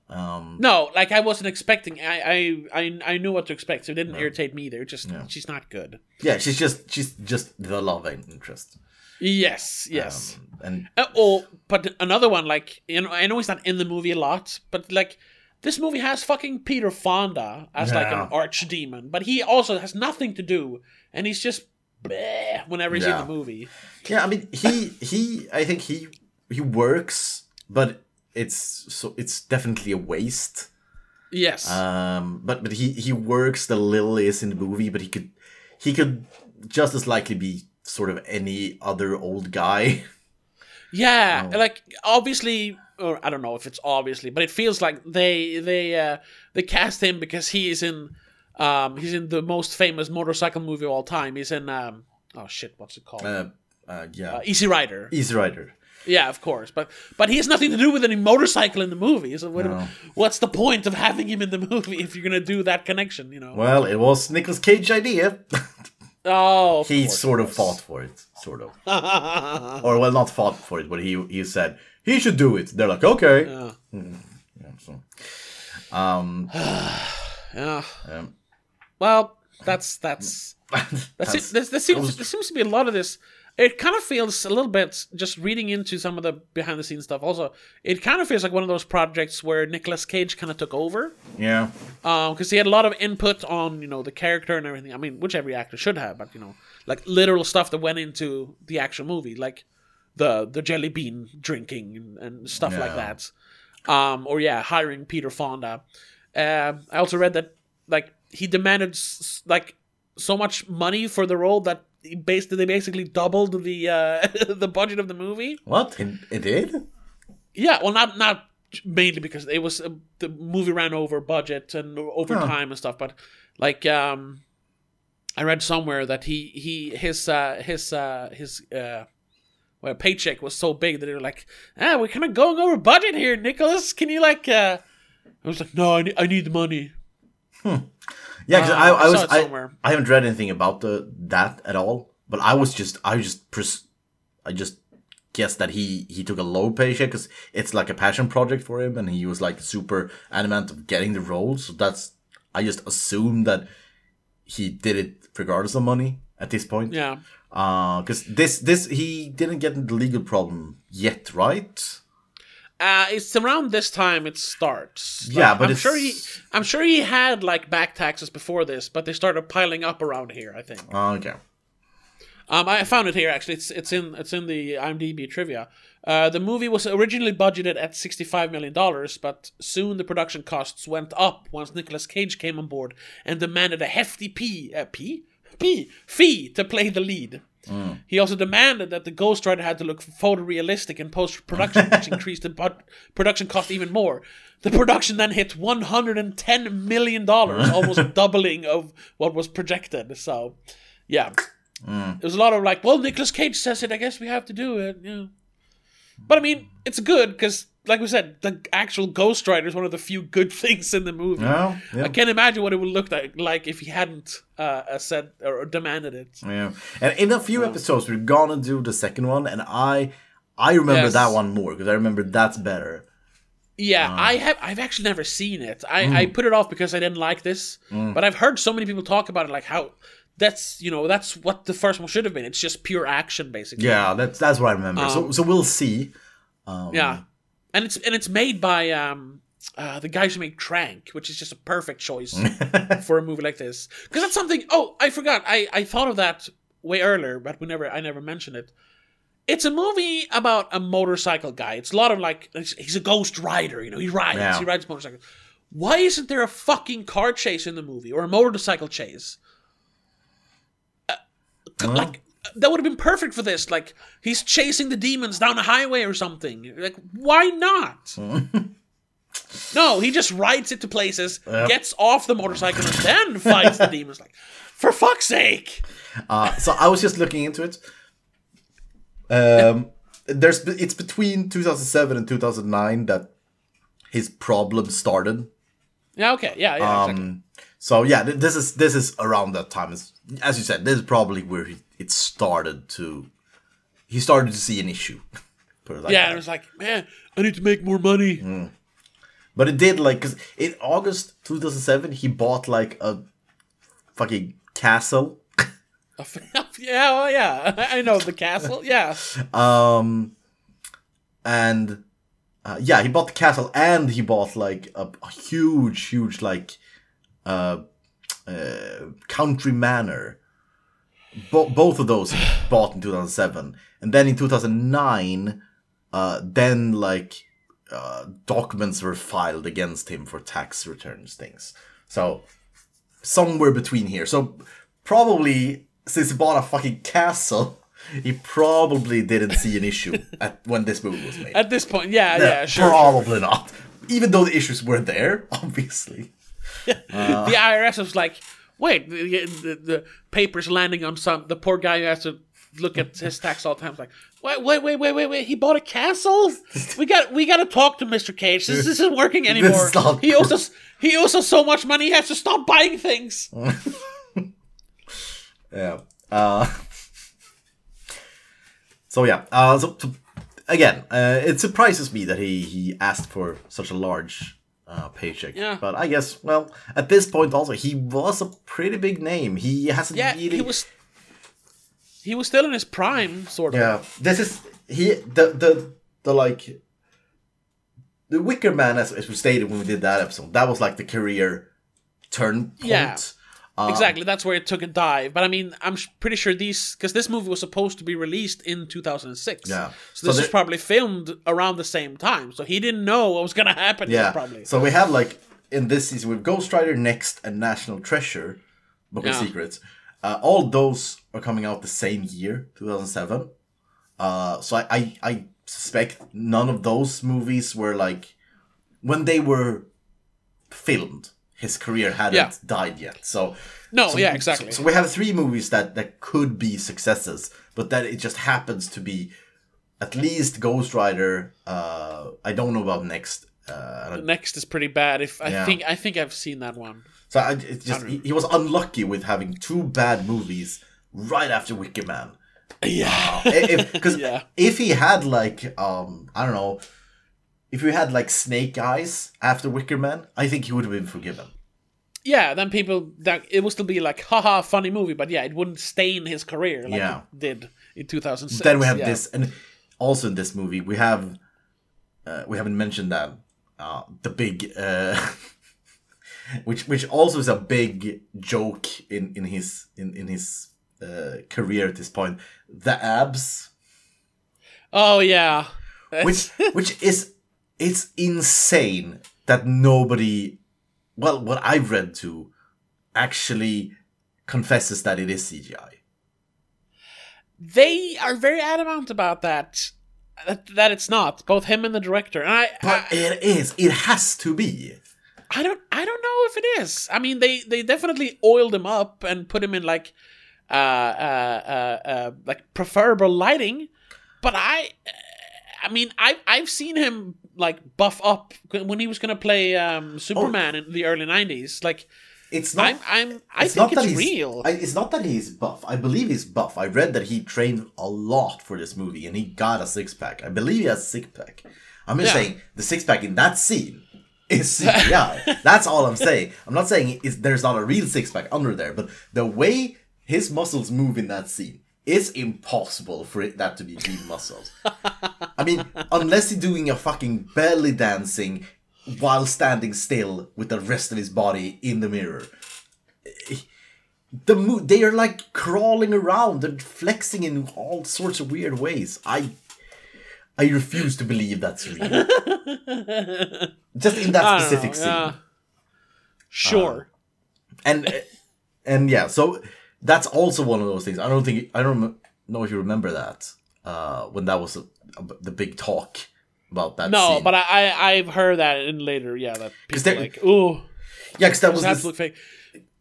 Um, no, like I wasn't expecting. I, I, I, I knew what to expect. So it didn't no. irritate me either. Just no. she's not good. Yeah, she's just she's just the love interest. Yes, yes. Um, and uh, oh, but another one, like, you know, I know he's not in the movie a lot, but like. This movie has fucking Peter Fonda as yeah. like an archdemon, but he also has nothing to do, and he's just bleh whenever he's yeah. in the movie. Yeah, I mean, he he I think he he works, but it's so it's definitely a waste. Yes. Um, but but he he works the lilies in the movie, but he could he could just as likely be sort of any other old guy. Yeah, oh. like obviously. Or I don't know if it's obviously, but it feels like they they uh, they cast him because he is in um, he's in the most famous motorcycle movie of all time. He's in um, oh shit, what's it called? Uh, uh, yeah, uh, Easy Rider. Easy Rider. Yeah, of course, but but he has nothing to do with any motorcycle in the movie. So what, no. what's the point of having him in the movie if you're gonna do that connection? You know. Well, it was Nicolas Cage's idea. Oh, of he sort of fought for it, sort of, or well, not fought for it, but he he said he should do it. They're like, okay, yeah, mm, yeah so, um, yeah. Um, well, that's that's that's, that's it. There, there seems was... there seems to be a lot of this. It kind of feels a little bit, just reading into some of the behind the scenes stuff. Also, it kind of feels like one of those projects where Nicolas Cage kind of took over. Yeah. Um, because he had a lot of input on, you know, the character and everything. I mean, which every actor should have, but you know, like literal stuff that went into the actual movie, like the the jelly bean drinking and, and stuff yeah. like that. Um, or yeah, hiring Peter Fonda. Uh, I also read that like he demanded like so much money for the role that. Basically, they basically doubled the uh, the budget of the movie. What? It, it did? Yeah, well, not not mainly because it was uh, the movie ran over budget and over huh. time and stuff. But like, um, I read somewhere that he he his uh, his uh, his uh, well, paycheck was so big that they were like, ah, we're kind of going over budget here, Nicholas. Can you like? Uh... I was like, no, I need, I need the money. Hmm. Yeah, because uh, I, I was I, I haven't read anything about the that at all. But I was just I just pres- I just guessed that he, he took a low paycheck because it's like a passion project for him, and he was like super adamant of getting the role. So that's I just assumed that he did it regardless of money at this point. Yeah. Because uh, this this he didn't get into the legal problem yet, right? Uh, it's around this time it starts. Like, yeah, but I'm it's... sure he, I'm sure he had like back taxes before this, but they started piling up around here. I think. Oh, okay. Um, I found it here actually. It's it's in it's in the IMDb trivia. Uh, the movie was originally budgeted at sixty-five million dollars, but soon the production costs went up once Nicolas Cage came on board and demanded a hefty p uh, p p fee to play the lead. Mm. He also demanded that the Ghost Rider had to look photorealistic in post-production, which increased the bu- production cost even more. The production then hit one hundred ten million dollars, almost doubling of what was projected. So, yeah. Mm. It was a lot of like, well, Nicolas Cage says it, I guess we have to do it. Yeah. But, I mean, it's good because, like we said, the actual Ghost Rider is one of the few good things in the movie. Yeah, yeah. I can't imagine what it would look like, like if he hadn't uh, said or demanded it. Yeah, and in a few yeah. episodes, we're gonna do the second one, and I, I remember yes. that one more because I remember that's better. Yeah, um, I have. I've actually never seen it. I, mm. I put it off because I didn't like this, mm. but I've heard so many people talk about it, like how that's you know that's what the first one should have been. It's just pure action, basically. Yeah, that's that's what I remember. Um, so so we'll see. Um, yeah, and it's and it's made by um uh, the guys who made Crank, which is just a perfect choice for a movie like this. Because that's something. Oh, I forgot. I, I thought of that way earlier, but we never I never mentioned it. It's a movie about a motorcycle guy. It's a lot of like, he's a ghost rider, you know, he rides, yeah. he rides motorcycles. Why isn't there a fucking car chase in the movie or a motorcycle chase? Uh, well, like, that would have been perfect for this. Like, he's chasing the demons down a highway or something. Like, why not? No, he just rides it to places, yep. gets off the motorcycle, and then fights the demons. Like, for fuck's sake. Uh, so I was just looking into it. Um, there's it's between two thousand seven and two thousand nine that his problem started. Yeah. Okay. Yeah. Yeah. Um, exactly. So yeah, th- this is this is around that time. It's, as you said, this is probably where he, it started to. He started to see an issue. Put it like yeah, that. And it was like, man, I need to make more money. Mm. But it did, like, because in August two thousand seven, he bought like a fucking castle. Yeah, well, yeah, I know the castle. Yeah, um, and uh, yeah, he bought the castle, and he bought like a, a huge, huge like uh, uh, country manor. Bo- both of those he bought in two thousand seven, and then in two thousand nine, uh, then like uh, documents were filed against him for tax returns things. So somewhere between here, so probably. Since he bought a fucking castle, he probably didn't see an issue at when this movie was made. At this point, yeah, no, yeah, sure. Probably sure. not. Even though the issues were there, obviously. Yeah. Uh, the I R S was like, wait, the, the, the paper's landing on some... The poor guy who has to look at his tax all the time. Like, wait, wait, wait, wait, wait, wait. He bought a castle? We got we got to talk to Mister Cage. This, this isn't working anymore. This is not- he also He owes us so much money, he has to stop buying things. Yeah. Uh, so yeah. Uh, so, so again, uh, it surprises me that he, he asked for such a large uh, paycheck. Yeah. But I guess, well, at this point also he was a pretty big name. He hasn't yeah, really. He was. He was still in his prime, sort of. Yeah. This is he the the the like. The Wicker Man, as, as we stated when we did that episode, that was like the career turn point. Yeah. Uh, exactly, that's where it took a dive. But I mean, I'm sh- pretty sure these... Because this movie was supposed to be released in two thousand six. Yeah. So this so was probably filmed around the same time. So he didn't know what was going to happen yeah. here, probably. So we have, like, in this season, we have Ghost Rider, Next, and National Treasure, Book yeah. of Secrets. Uh, all those are coming out the same year, two thousand seven. Uh, so I, I, I suspect none of those movies were, like... When they were filmed... His career hadn't yeah. died yet, so no, so, yeah, exactly. So, so we have three movies that, that could be successes, but that it just happens to be at least Ghost Rider. Uh, I don't know about Next. Uh, Next is pretty bad. If I yeah. think I think I've seen that one. So I, it's just I he, he was unlucky with having two bad movies right after Wicker Man. Yeah, because uh, if, yeah. if he had like um, I don't know. If we had, like, Snake Eyes after Wicker Man, I think he would have been forgiven. Yeah, then people... that it would still be like, haha, funny movie. But yeah, it wouldn't stain his career like yeah. it did in two thousand six. Then we have yeah. this... And also in this movie, we have... Uh, we haven't mentioned that. Uh, the big... Uh, which which also is a big joke in, in his, in, in his uh, career at this point. The abs. Oh, yeah. Which Which is... It's insane that nobody, well, what I've read to, actually confesses that it is C G I. They are very adamant about that, that, that it's not, both him and the director. And I, but I, it is, it has to be. I don't I don't know if it is. I mean, they, they definitely oiled him up and put him in like, uh, uh, uh, uh, like preferable lighting, but I... I mean, I, I've seen him, like, buff up when he was going to play um, Superman oh, in the early nineties. Like, it's not, I'm, I'm, I it's think not it's that real. I, it's not that he's buff. I believe he's buff. I read that he trained a lot for this movie, and he got a six-pack. I believe he has a six-pack. I'm just yeah. saying the six pack in that scene is C G I. That's all I'm saying. I'm not saying it's, there's not a real six pack under there, but the way his muscles move in that scene, it's impossible for it, that to be real muscles. I mean, unless he's doing a fucking belly dancing while standing still with the rest of his body in the mirror. The mo- they are like crawling around and flexing in all sorts of weird ways. I I refuse to believe that's real. Just in that specific know, scene. Yeah. Sure. Uh, and and yeah, so that's also one of those things. I don't think I don't know if you remember that uh, when that was a, a, the big talk about that. No, scene. But I, I I've heard that in later. Yeah, that people are like ooh, yeah, because that was this, fake.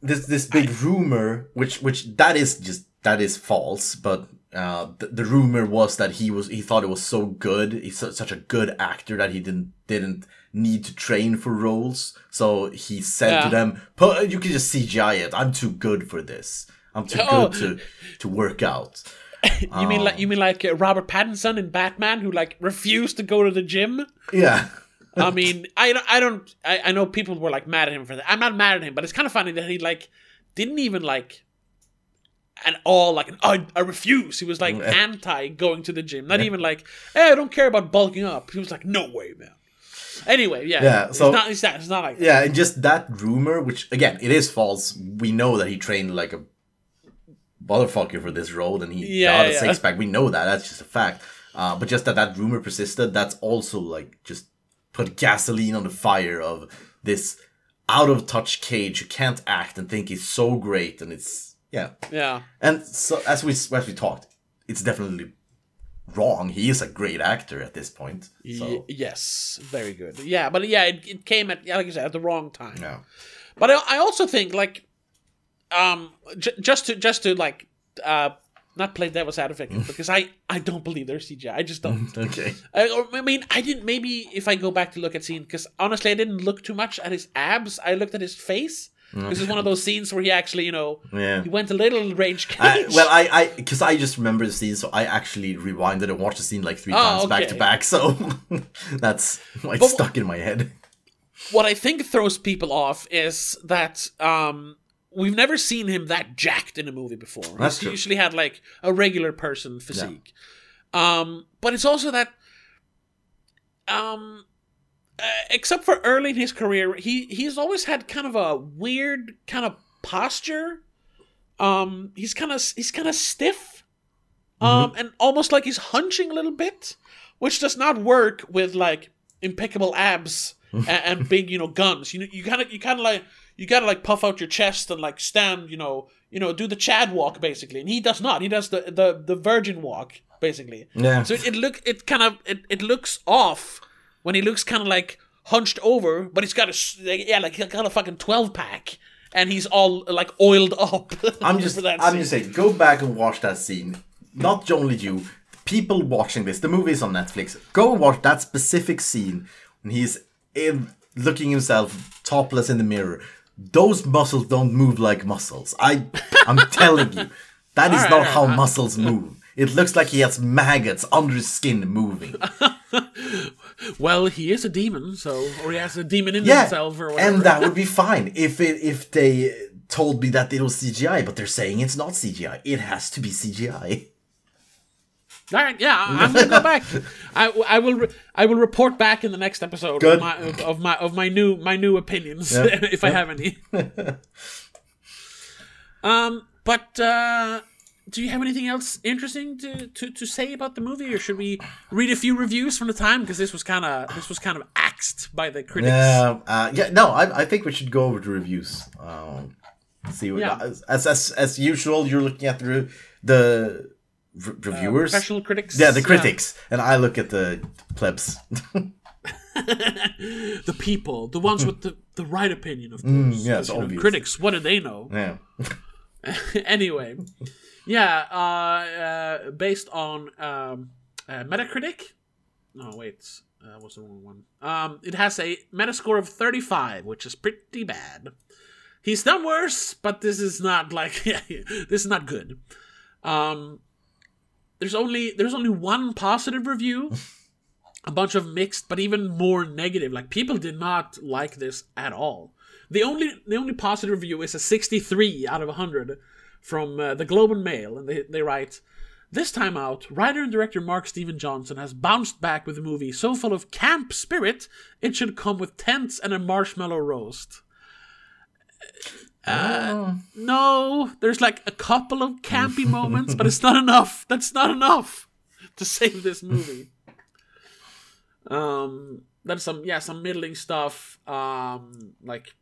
this this big I... rumor, which which that is just that is false. But uh, the, the rumor was that he was he thought it was so good, he's such a good actor that he didn't didn't need to train for roles. So he said yeah. to them, "You can just C G I it. I'm too good for this." I'm too oh. good to, to work out. you um, mean like you mean like Robert Pattinson in Batman, who like refused to go to the gym? Yeah. I mean, I I don't I, I know people were like mad at him for that. I'm not mad at him, but it's kind of funny that he like didn't even like at all like I I refuse. He was like anti going to the gym. Not even like hey, I don't care about bulking up. He was like no way, man. Anyway, yeah, yeah so, it's, not, it's, not, it's not like that. Yeah, and just that rumor, which again it is false. We know that he trained like a motherfucker for this role, and he yeah, got a yeah. six pack. We know that. That's just a fact. Uh, but just that that rumor persisted. That's also like just put gasoline on the fire of this out of touch Cage who can't act and think he's so great. And it's yeah, yeah. And so as we as we talked, it's definitely wrong. He is a great actor at this point. So. Y- yes, very good. Yeah, but yeah, it, it came at like you said at the wrong time. Yeah. But I, I also think like. Um, j- just to just to like uh, not play devil's advocate because I, I don't believe there's C G I. I just don't. Okay. I, I mean, I didn't. Maybe if I go back to look at scene, because honestly, I didn't look too much at his abs. I looked at his face. This is one of those scenes where he actually, you know, yeah. he went a little Rage Cage. I, well, I, I, because I just remember the scene, so I actually rewinded and watched the scene like three oh, times okay. back to back. So that's like but stuck in my head. What I think throws people off is that um. We've never seen him that jacked in a movie before. That's true. He usually had like a regular person physique. Yeah. Um, but it's also that, um, uh, except for early in his career, he, he's always had kind of a weird kind of posture. Um, he's kind of he's kind of stiff, um, mm-hmm. and almost like he's hunching a little bit, which does not work with like impeccable abs and, and big, you know, guns. You know, you kind of you kind of like. You gotta like puff out your chest and like stand, you know, you know, do the Chad walk basically, and he does not. He does the the, the virgin walk basically. Yeah. So it, it look it kind of it, it looks off when he looks kind of like hunched over, but he's got a yeah like he's got a fucking twelve pack, and he's all like oiled up. I'm just I'm just saying, go back and watch that scene. Not only you, people watching this, the movie is on Netflix. Go and watch that specific scene when he's in, looking himself topless in the mirror. Those muscles don't move like muscles. I, I'm telling you, that is right, not how right. muscles move. It looks like he has maggots under his skin moving. Well, he is a demon, so or he has a demon in yeah, himself, or whatever. And that would be fine if it, if they told me that it was C G I, but they're saying it's not C G I. It has to be C G I. All right, yeah, I'm gonna go back. I, I will re- I will report back in the next episode of my, of, of my of my new my new opinions yep. if yep. I have any. um, but uh, do you have anything else interesting to, to, to say about the movie, or should we read a few reviews from the time because this was kind of this was kind of axed by the critics? Yeah, uh, yeah. No, I I think we should go over to reviews. Um, see what yeah. as as as usual, you're looking at the the. Re- reviewers, uh, professional critics, yeah, the critics, yeah. and I look at the plebs, the people, the ones with the, the right opinion, of course. Mm, yeah, it's obvious. Know, critics, what do they know? Yeah. Anyway, yeah, uh, uh, based on um, uh, Metacritic. No, wait, that uh, was the wrong one. Um, it has a Metascore of thirty-five, which is pretty bad. He's done worse, but this is not like this is not good. Um. There's only there's only one positive review a bunch of mixed, but even more negative. Like, people did not like this at all. The only the only positive review is a sixty-three out of one hundred from uh, the Globe and Mail, and they, they write, "This time out, writer and director Mark Steven Johnson has bounced back with a movie so full of camp spirit, it should come with tents and a marshmallow roast." Uh, oh. No, there's like a couple of campy moments, but it's not enough. That's not enough to save this movie. Um, there's some, yeah, some middling stuff, um, like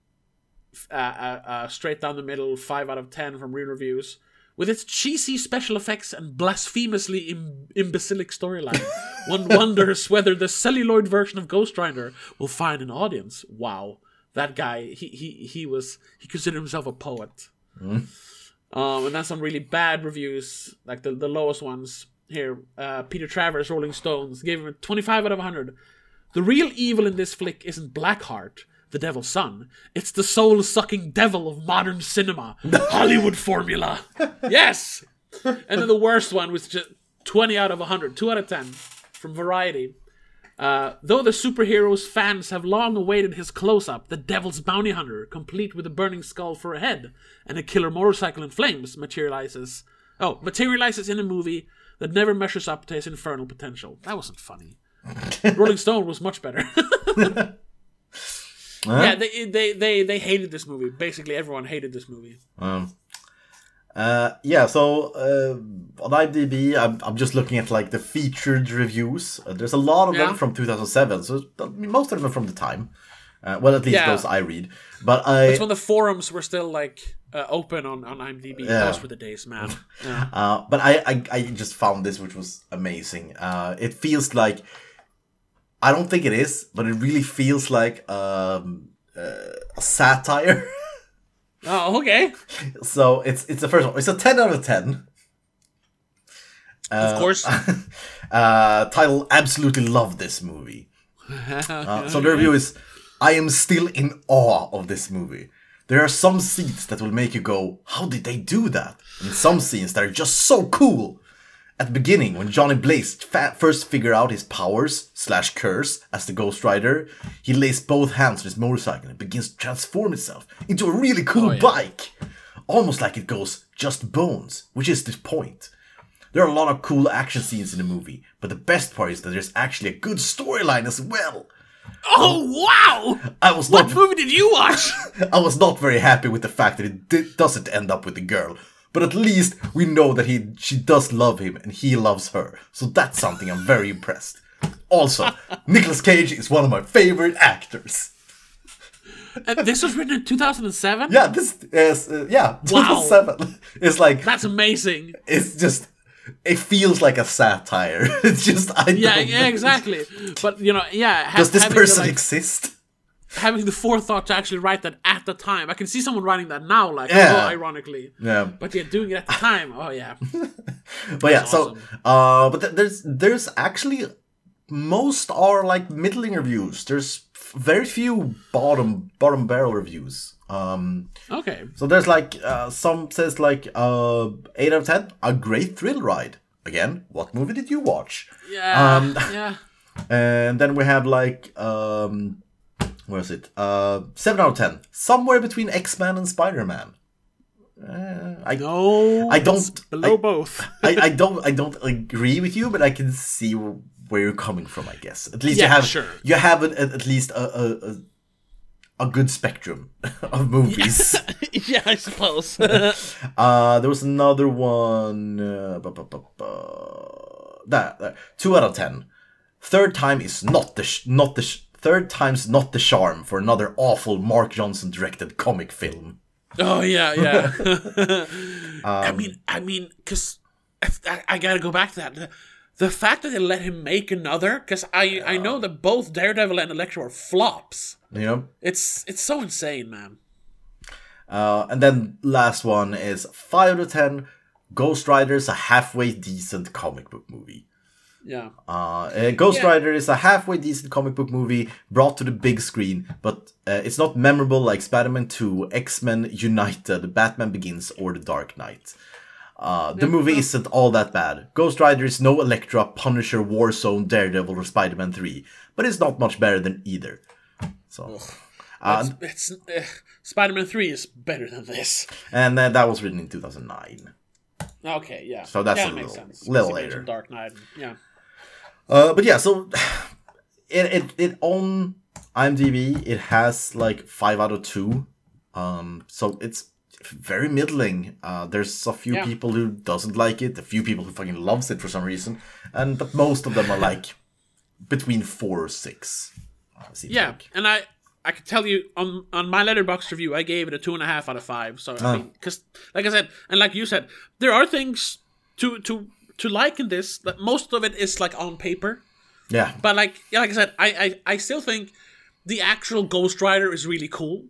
uh, uh, uh, straight down the middle, five out of ten from real reviews, with its cheesy special effects and blasphemously Im- imbecilic storyline. One wonders whether the celluloid version of Ghost Rider will find an audience. Wow. That guy, he he he was he considered himself a poet. Mm. Um, and then some really bad reviews, like the, the lowest ones here. Uh, Peter Travers, Rolling Stone, gave him a twenty-five out of one hundred. "The real evil in this flick isn't Blackheart, the devil's son. It's the soul-sucking devil of modern cinema. Hollywood formula." Yes! And then the worst one was just twenty out of one hundred, two out of ten, from Variety. Uh, "though the superhero's fans have long awaited his close-up, the devil's bounty hunter, complete with a burning skull for a head and a killer motorcycle in flames, materializes oh, materializes in a movie that never measures up to his infernal potential." That wasn't funny. Rolling Stone was much better. Huh? Yeah, they, they they they hated this movie. Basically, everyone hated this movie. Um. Uh, yeah, so uh, on IMDb, I'm, I'm just looking at like the featured reviews. Uh, there's a lot of yeah. them from two thousand seven, so I mean, most of them are from the time. Uh, well, at least yeah. those I read. But I. That's when the forums were still like uh, open on, on IMDb. Yeah. Those were the days, man. Yeah. Uh, but I, I I just found this, which was amazing. Uh, it feels like, I don't think it is, but it really feels like um, uh, a satire. Oh, okay. So it's it's the first one. It's a ten out of ten. Uh, of course. uh, title, absolutely love this movie. Uh, so the review is, "I am still in awe of this movie. There are some scenes that will make you go, how did they do that? And some scenes that are just so cool. At the beginning, when Johnny Blaze fa- first figure out his powers slash curse as the Ghost Rider, he lays both hands on his motorcycle and begins to transform itself into a really cool oh, yeah. bike. Almost like it goes just bones, which is the point. There are a lot of cool action scenes in the movie, but the best part is that there's actually a good storyline as well." Oh, wow! I was what not... movie did you watch? "I was not very happy with the fact that it di- doesn't end up with the girl. But at least we know that he she does love him and he loves her. So that's something I'm very impressed. Also, Nicolas Cage is one of my favorite actors." And this was written in two thousand seven? Yeah, this is, uh, yeah, two thousand seven. Wow. It's like... That's amazing. It's just... It feels like a satire. It's just... I yeah, don't yeah, exactly. But, you know, yeah... Ha- does this person the, like, exist? Having the forethought to actually write that at the time. I can see someone writing that now, like, yeah. oh, ironically. Yeah. But yeah, doing it at the time. Oh, yeah. But yeah, awesome. so, uh, but th- there's, there's actually, most are like middling reviews. There's very few bottom, bottom barrel reviews. Um, okay. So there's like, uh, some says like, uh, eight out of ten, a great thrill ride. Again, what movie did you watch? Yeah. Um, yeah. And then we have like, um, where is it? Uh, seven out of ten. Somewhere between X-Man and Spider-Man. Uh, I no, I don't below I, both. I, I don't I don't agree with you, but I can see where you're coming from. I guess at least yeah, you have sure. you have an, at least a a, a good spectrum of movies. Yeah, I suppose. uh, there was another one. Uh, bu- bu- bu- bu- that, that two out of ten. Third time is not the sh- not the. Sh- Third time's not the charm for another awful Mark Johnson-directed comic film. Oh, yeah, yeah. um, I mean, I mean, because I, I got to go back to that. The, the fact that they let him make another, because I, yeah. I know that both Daredevil and Electro are flops. Yeah. It's it's so insane, man. Uh, and then last one is five out of ten, Ghost Rider's a halfway decent comic book movie. Yeah. Uh, Ghost yeah. Rider is a halfway decent comic book movie brought to the big screen, but uh, it's not memorable like Spider-Man two, X-Men United, Batman Begins, or The Dark Knight. Uh, the movie isn't all that bad. Ghost Rider is no Elektra, Punisher, Warzone, Daredevil, or Spider-Man three, but it's not much better than either. So, uh, it's, it's, uh, Spider-Man three is better than this. And uh, that was written in two thousand nine. Okay, yeah. So that's yeah, a little, little later. Dark Knight, yeah. Uh, but yeah, so it, it it on IMDb it has like five out of two. Um, so it's very middling. Uh, there's a few yeah. people who doesn't like it, a few people who fucking loves it for some reason, and but most of them are like between four or six. Yeah, like. and I I could tell you on on my Letterboxd review I gave it a two and a half out of five. So oh. I mean, because like I said, and like you said, there are things to to. to like in this, that most of it is like on paper. Yeah. But like yeah, like I said, I, I, I still think the actual Ghost Rider is really cool.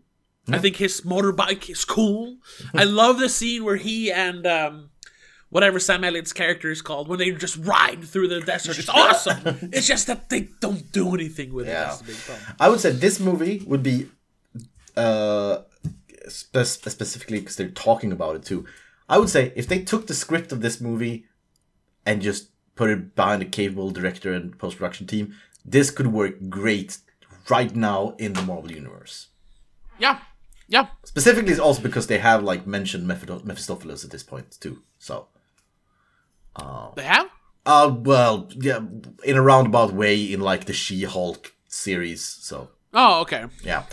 Yeah. I think his motorbike is cool. I love the scene where he and um, whatever Sam Elliott's character is called, when they just ride through the desert. It's awesome. It's just that they don't do anything with yeah. it. That's the big problem. I would say this movie would be uh, spe- specifically because they're talking about it too. I would say if they took the script of this movie and just put it behind a capable director and post-production team, this could work great right now in the Marvel Universe. Yeah, yeah. Specifically, it's also because they have like mentioned Mephistopheles at this point too. So uh, they have. Uh well, yeah, in a roundabout way in like the She-Hulk series. So oh, okay. Yeah.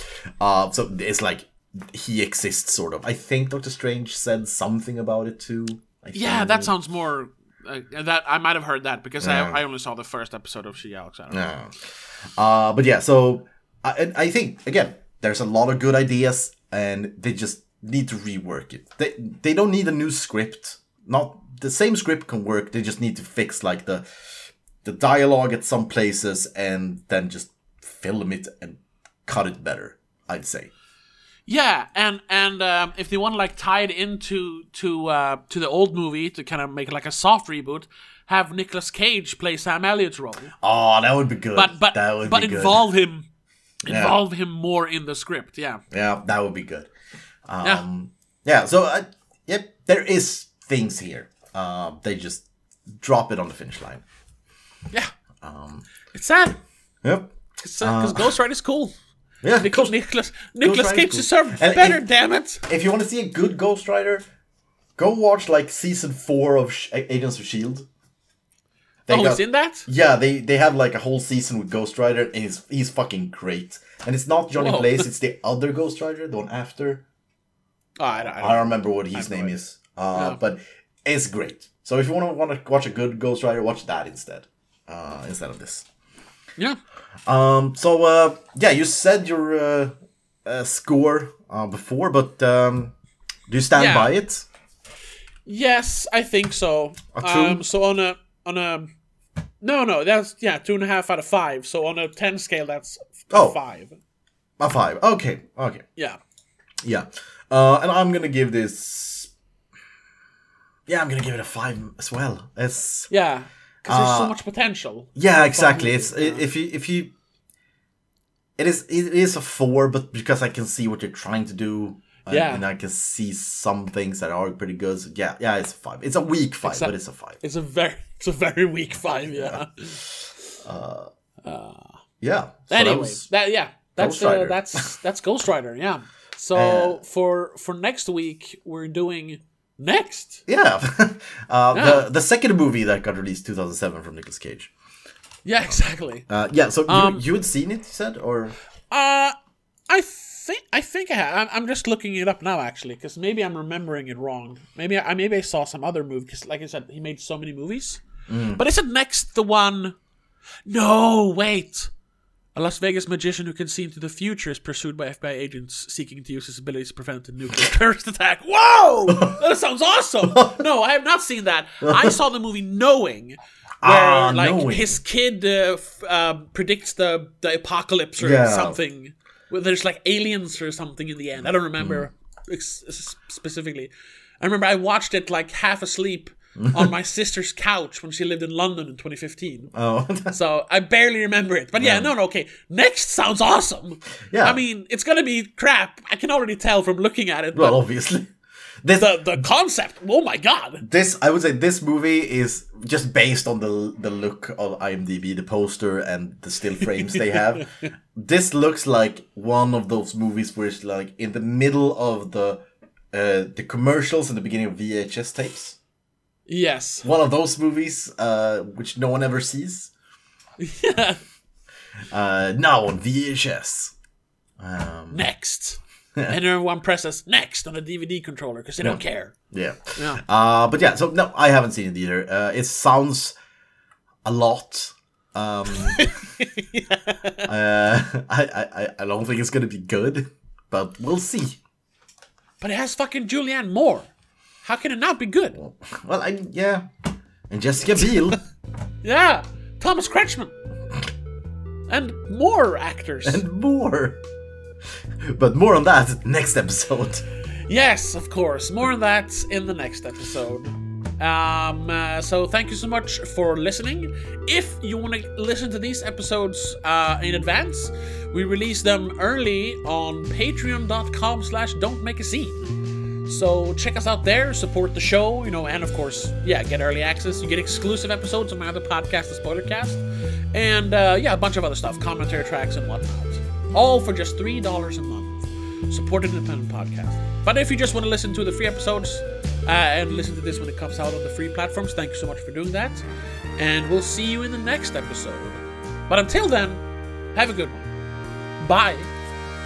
Uh, so it's like he exists, sort of. I think Doctor Strange said something about it too. I yeah, that it. sounds more. Uh, that I might have heard that because yeah. I I only saw the first episode of She-Hulk. So I don't yeah. know. Uh, but yeah, so I I think again there's a lot of good ideas and they just need to rework it. They they don't need a new script. Not the same script can work. They just need to fix like the the dialogue at some places and then just film it and cut it better, I'd say. Yeah, and and um, if they want to like tie it into to uh, to the old movie to kind of make like a soft reboot, have Nicolas Cage play Sam Elliott's role. Oh, that would be good. But but that would but be involve good. him involve yeah. him more in the script. Yeah. Yeah, that would be good. Um, yeah. yeah. So uh, yep, there is things here. Uh, they just drop it on the finish line. Yeah. Um, it's sad. Yep. Because uh, Ghost Rider is cool. Yeah, Nicolas Nicolas Nicolas Cage deserved better, if, damn it! If you want to see a good Ghost Rider, go watch like season four of Sh- Agents of S H I E L D. They oh, got, he's in that? Yeah, they they have like a whole season with Ghost Rider, and he's he's fucking great. And it's not Johnny Whoa. Blaze; it's the other Ghost Rider, the one after. Oh, I, don't, I, don't, I don't remember what his name right. is, uh, no. but it's great. So if you want to want to watch a good Ghost Rider, watch that instead, uh, instead of this. Yeah. Um, so, uh, yeah, you said your uh, uh, score uh, before, but um, do you stand yeah. by it? Yes, I think so. A two? Um, so on a on a no no that's yeah two and a half out of five. So on a ten scale, that's oh, five. A five. Okay. Okay. Yeah. Yeah. Uh, and I'm gonna give this. Yeah, I'm gonna give it a five as well. It's yeah. Because there's uh, so much potential. Yeah, exactly. It's yeah. if you if you, it is it is a four, but because I can see what you're trying to do, and, yeah. and I can see some things that are pretty good. So yeah, yeah, it's a five. It's a weak five, Except, but it's a five. It's a very it's a very weak five. Yeah. yeah. Uh, uh, yeah. So anyway, that, was that yeah, that's uh, that's that's Ghost Rider. Yeah. So uh, for for next week we're doing. Next, yeah, uh, yeah. the the second movie that got released in two thousand seven from Nicolas Cage. Yeah, exactly. Uh, yeah, so um, you you had seen it, you said, or? Uh, I think I think I have. I'm just looking it up now, actually, because maybe I'm remembering it wrong. Maybe I maybe I saw some other movie because, like I said, he made so many movies. Mm. But isn't Next the one? No, wait. A Las Vegas magician who can see into the future is pursued by F B I agents seeking to use his abilities to prevent a nuclear terrorist attack. Whoa! That sounds awesome! No, I have not seen that. I saw the movie Knowing, where uh, like knowing. his kid uh, f- uh, predicts the, the apocalypse or yeah. something. Where there's like aliens or something in the end. I don't remember mm. ex- specifically. I remember I watched it like half asleep. on my sister's couch when she lived in London in twenty fifteen. Oh. So I barely remember it. But yeah, yeah, no, no, okay. Next sounds awesome. Yeah. I mean, it's going to be crap. I can already tell from looking at it. Well, but obviously. This the, the concept. Oh my god! This I would say this movie is just based on the the look of IMDb, the poster and the still frames they have. This looks like one of those movies where it's like in the middle of the uh, the commercials and the beginning of V H S tapes. Yes, one of those movies uh, which no one ever sees. Yeah. Uh, now on V H S. Um, next. And everyone presses next on a D V D controller because they no. don't care. Yeah. yeah. Uh, but yeah, so no, I haven't seen it either. Uh, it sounds a lot. Um, yeah. uh, I, I, I don't think it's going to be good, but we'll see. But it has fucking Julianne Moore. How can it not be good? Well, well I yeah. And Jessica Biel. Yeah. Thomas Kretschmann. And more actors. And more. But more on that next episode. Yes, of course. More on that in the next episode. Um, uh, so thank you so much for listening. If you want to listen to these episodes uh, in advance, we release them early on patreon.com slash don't make a scene. So check us out there, support the show, you know, and of course, yeah, get early access. You get exclusive episodes of my other podcast, The Spoilercast, and uh, yeah, a bunch of other stuff, commentary tracks and whatnot. All for just three dollars a month. Support an independent podcast. But if you just want to listen to the free episodes uh, and listen to this when it comes out on the free platforms, thank you so much for doing that. And we'll see you in the next episode. But until then, have a good one. Bye.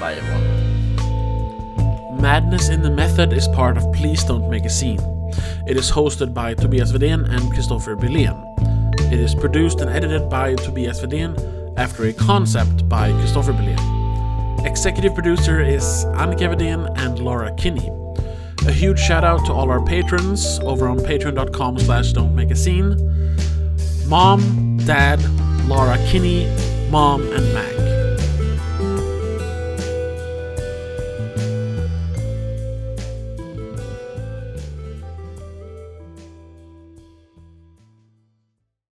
Bye, everyone. Madness in the Method is part of Please Don't Make a Scene. It is hosted by Tobias Vedian and Christopher Belian. It is produced and edited by Tobias Vedian after a concept by Christopher Belian. Executive producer is Annika Vedian and Laura Kinney. A huge shout out to all our patrons over on patreon.com slash don't make a scene. Mom, Dad, Laura Kinney, Mom, and Max.